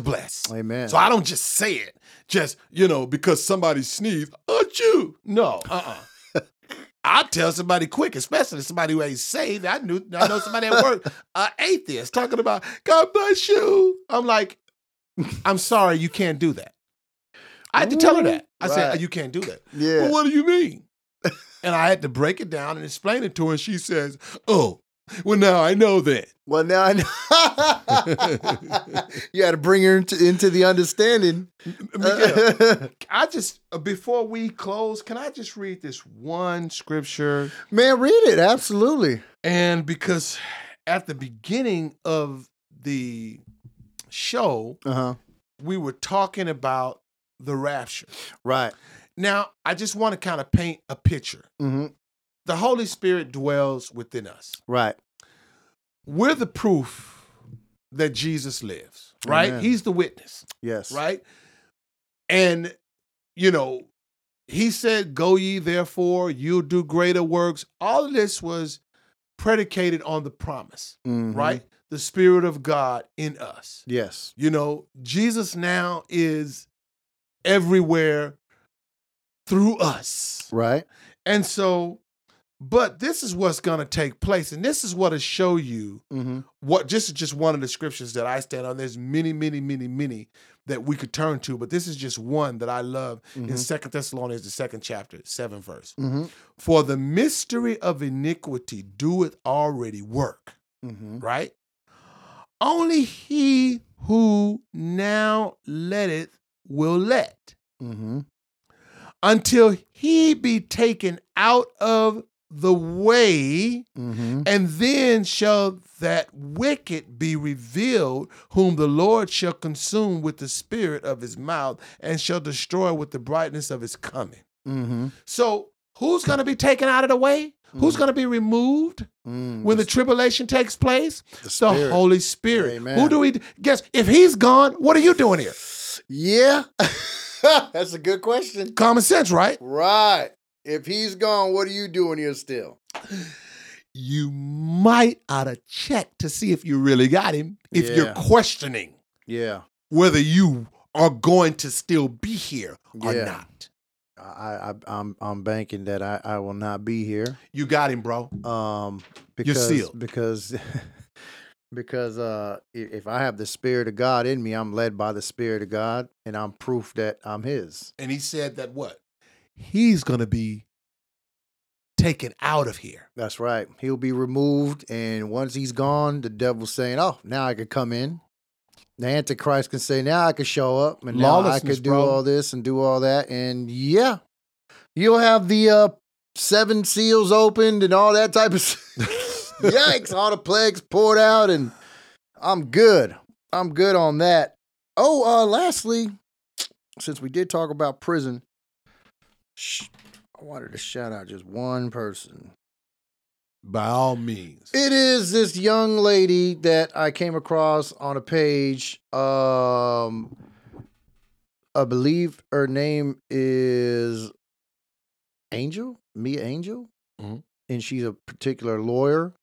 Amen. So I don't just say it, just, you know, because somebody sneezed, achoo. No, I'll tell somebody quick, especially somebody who ain't saved. I know somebody at work, an atheist, talking about, God bless you. I'm like, I'm sorry, you can't do that. I had to tell her that. I said, you can't do that. Yeah. Well, what do you mean? And I had to break it down and explain it to her. And she says, oh, well, now I know that. Well, now I know. You had to bring her into the understanding. Miguel, before we close, can I just read this one scripture? Man, read it. Absolutely. And because at the beginning of the show, we were talking about the rapture. Right. Now, I just want to kind of paint a picture. Mm-hmm. The Holy Spirit dwells within us. Right. We're the proof that Jesus lives, right? Amen. He's the witness. Yes. Right? And, you know, he said, go ye therefore, you'll do greater works. All of this was predicated on the promise, right? The Spirit of God in us. Yes. You know, Jesus now is everywhere through us. Right. And so, but this is what's going to take place. And this is what will show you what, this is just one of the scriptures that I stand on. There's many, many, many, many that we could turn to, but this is just one that I love in 2 Thessalonians, the 2nd chapter, 7th verse. For the mystery of iniquity doeth already work. Right? Only he who now letteth will let. Until he be taken out of the way, and then shall that wicked be revealed, whom the Lord shall consume with the spirit of his mouth and shall destroy with the brightness of his coming. So who's going to be taken out of the way? Who's going to be removed when the tribulation takes place? The Holy Spirit. Amen. Who do we guess? If he's gone, what are you doing here? Yeah. That's a good question. Common sense, right? Right. If he's gone, what are you doing here still? You might ought to check to see if you really got him. If you're questioning whether you are going to still be here or not. I'm banking that I will not be here. You got him, bro. Because, you're sealed. Because Because if I have the Spirit of God in me, I'm led by the Spirit of God, and I'm proof that I'm His. And He said that what? He's going to be taken out of here. That's right. He'll be removed, and once He's gone, the devil's saying, oh, now I could come in. The Antichrist can say, now I could show up, and now I could do all this and do all that. And yeah, you'll have the 7 seals opened and all that type of stuff. Yikes, all the plagues poured out, and I'm good. I'm good on that. Oh, lastly, since we did talk about prison, I wanted to shout out just one person. By all means. It is this young lady that I came across on a page. I believe her name is Angel, Mia Angel, and she's a particular lawyer.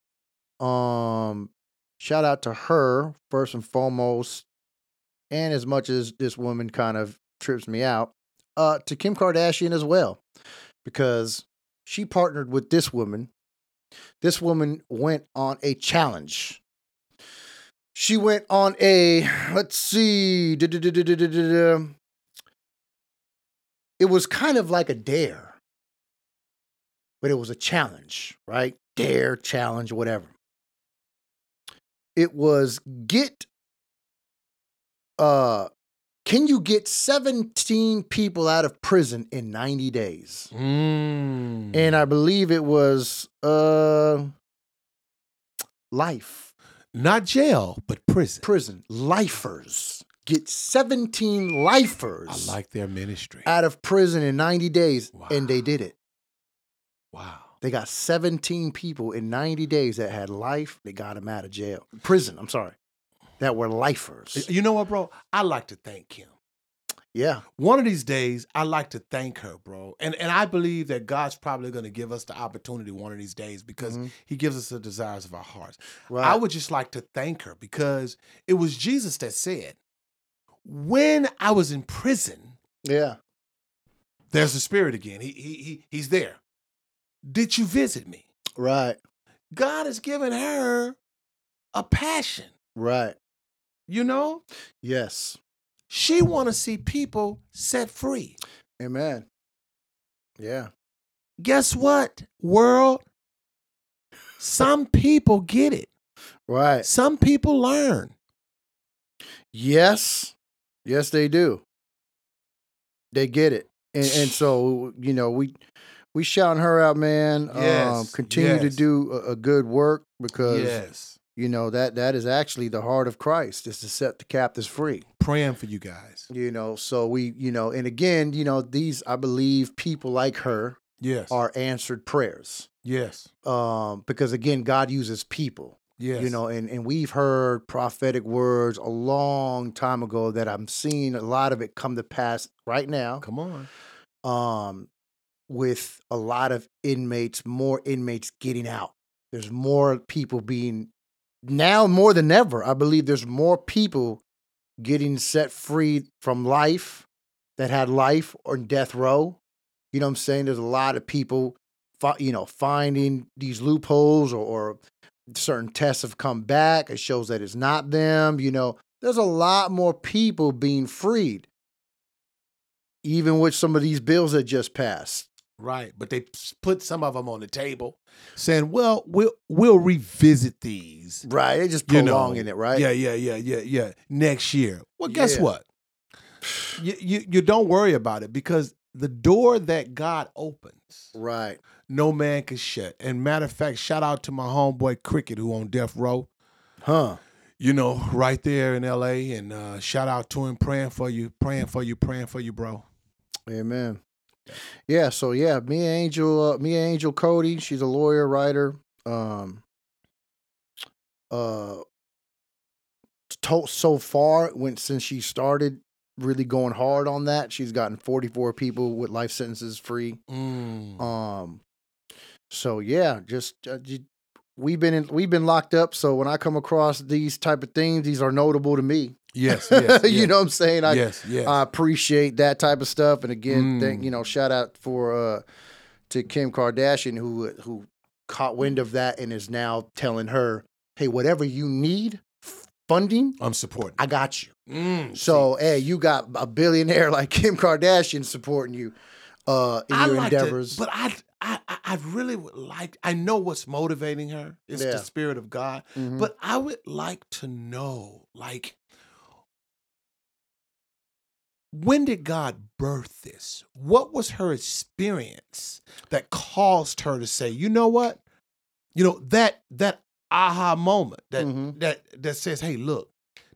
Shout out to her first and foremost, and as much as this woman kind of trips me out, to Kim Kardashian as well, because she partnered with this woman. This woman went on a challenge. She went on a, let's see, it was kind of like a dare, but it was a challenge, right? Dare, challenge, whatever. It was can you get 17 people out of prison in 90 days? And I believe it was life. Not jail, but prison. Prison. Lifers. Get 17 lifers. I like their ministry. Out of prison in 90 days. Wow. And they did it. Wow. They got 17 people in 90 days that had life. They got them out of jail. Prison, I'm sorry. That were lifers. You know what, bro? I like to thank Kim. Yeah. One of these days, I like to thank her, bro. And I believe that God's probably going to give us the opportunity one of these days, because He gives us the desires of our hearts. Right. I would just like to thank her, because it was Jesus that said, when I was in prison, there's the Spirit again. He's there. Did you visit me? Right. God has given her a passion. Right. You know? Yes. She want to see people set free. Amen. Yeah. Guess what, world? Some people get it. Right. Some people learn. Yes. Yes, they do. They get it. And so, you know, we shouting her out, man. Yes, continue to do a good work, because you know that is actually the heart of Christ, is to set the captives free. Praying for you guys. You know, so we, you know, and again, you know, these, I believe, people like her are answered prayers. Yes. Because again, God uses people. Yes. You know, and we've heard prophetic words a long time ago that I'm seeing a lot of it come to pass right now. Come on. With a lot of inmates, more inmates getting out. There's more people being, now more than ever, I believe there's more people getting set free from life, that had life or death row. You know what I'm saying? There's a lot of people, you know, finding these loopholes, or certain tests have come back. It shows that it's not them. You know, there's a lot more people being freed, even with some of these bills that just passed. Right, but they put some of them on the table, saying, "Well, we'll revisit these." Right, they just prolonging it, right? Yeah. Next year. Well, guess what? You don't worry about it, because the door that God opens, right, no man can shut. And matter of fact, shout out to my homeboy Cricket, who on death row, you know, right there in L.A. And shout out to him, praying for you, bro. Amen. Yeah, so yeah, Mia Angel Cody, she's a lawyer, writer, so far, since she started really going hard on that, she's gotten 44 people with life sentences free. So yeah, we've been locked up, so when I come across these type of things, these are notable to me. Yes. You know what I'm saying? I appreciate that type of stuff. And again, shout out to Kim Kardashian, who caught wind of that and is now telling her hey, whatever you need, funding, I'm supporting. I got you. So, hey, you got a billionaire like Kim Kardashian supporting you in your endeavors. But I really would like, I know what's motivating her. It's the Spirit of God. Mm-hmm. But I would like to know, like, when did God birth this? What was her experience that caused her to say, you know what? You know, that aha moment that that says, hey, look,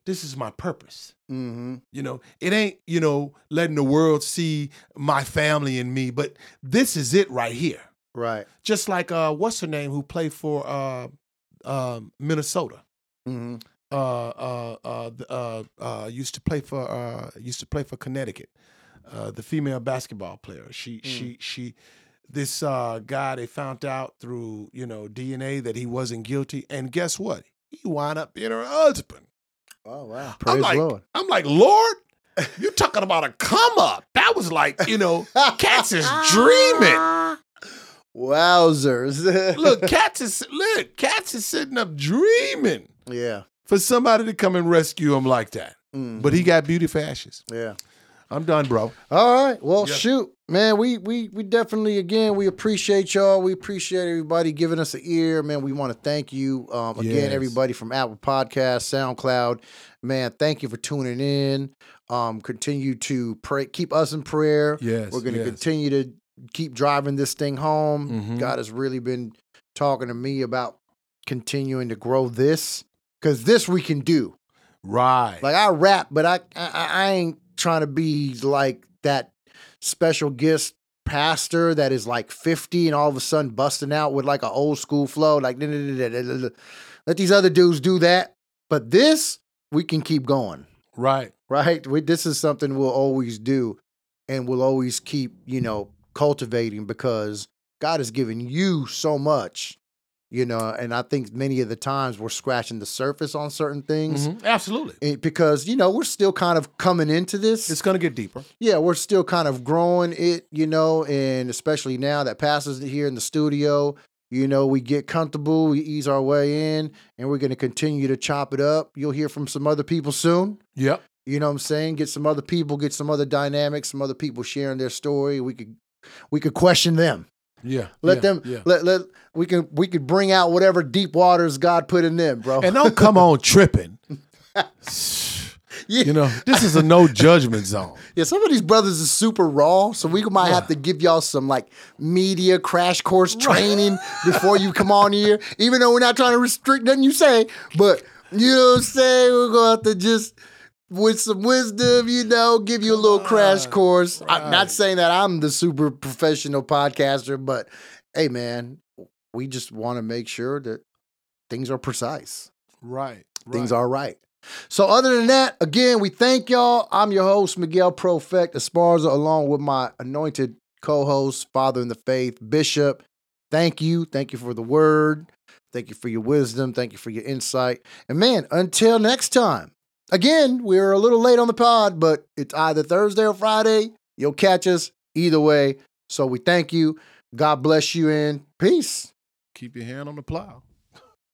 this is my purpose. Mm-hmm. You know, it ain't, you know, letting the world see my family and me, but this is it right here. Right. Just like, what's her name, who played for Minnesota. Mm-hmm. Used to play for Connecticut, the female basketball player. This guy, they found out through, you know, DNA that he wasn't guilty, and guess what? He wound up being her husband. Oh wow! I'm like, Lord, you're talking about a come up. That was like, you know, cats is dreaming. Wowzers! Cats is sitting up dreaming. Yeah. For somebody to come and rescue him like that. Mm-hmm. But he got beauty for ashes. Yeah. I'm done, bro. All right. Well, shoot, man, we definitely, again, we appreciate y'all. We appreciate everybody giving us an ear. Man, we want to thank you again, everybody from Apple Podcast, SoundCloud. Man, thank you for tuning in. Continue to pray. Keep us in prayer. Yes. We're going to continue to keep driving this thing home. Mm-hmm. God has really been talking to me about continuing to grow this. Because this we can do. Right. Like, I rap, but I ain't trying to be like that special guest pastor that is like 50 and all of a sudden busting out with like an old school flow. Like, let these other dudes do that. But this, we can keep going. Right. Right? This is something we'll always do and we'll always keep, you know, cultivating, because God has given you so much. You know, and I think many of the times we're scratching the surface on certain things. Mm-hmm. Absolutely. Because, you know, we're still kind of coming into this. It's going to get deeper. Yeah, we're still kind of growing it, you know, and especially now that pastor's here in the studio, you know, we get comfortable, we ease our way in, and we're going to continue to chop it up. You'll hear from some other people soon. Yep. You know what I'm saying? Get some other people, get some other dynamics, some other people sharing their story. We could question them. Yeah. We could bring out whatever deep waters God put in them, bro. And don't come on tripping. You know, this is a no judgment zone. Yeah, some of these brothers are super raw, so we might have to give y'all some like media crash course training before you come on here. Even though we're not trying to restrict nothing you say, but you know what I'm saying? We're gonna have to just, with some wisdom, you know, give you a little crash course. Right. I'm not saying that I'm the super professional podcaster, but hey, man, we just want to make sure that things are precise. Right. Things are right. So other than that, again, we thank y'all. I'm your host, Miguel Profect Esparza, along with my anointed co-host, Father in the Faith, Bishop. Thank you. Thank you for the word. Thank you for your wisdom. Thank you for your insight. And man, until next time. Again, we're a little late on the pod, but it's either Thursday or Friday. You'll catch us either way. So we thank you. God bless you and peace. Keep your hand on the plow.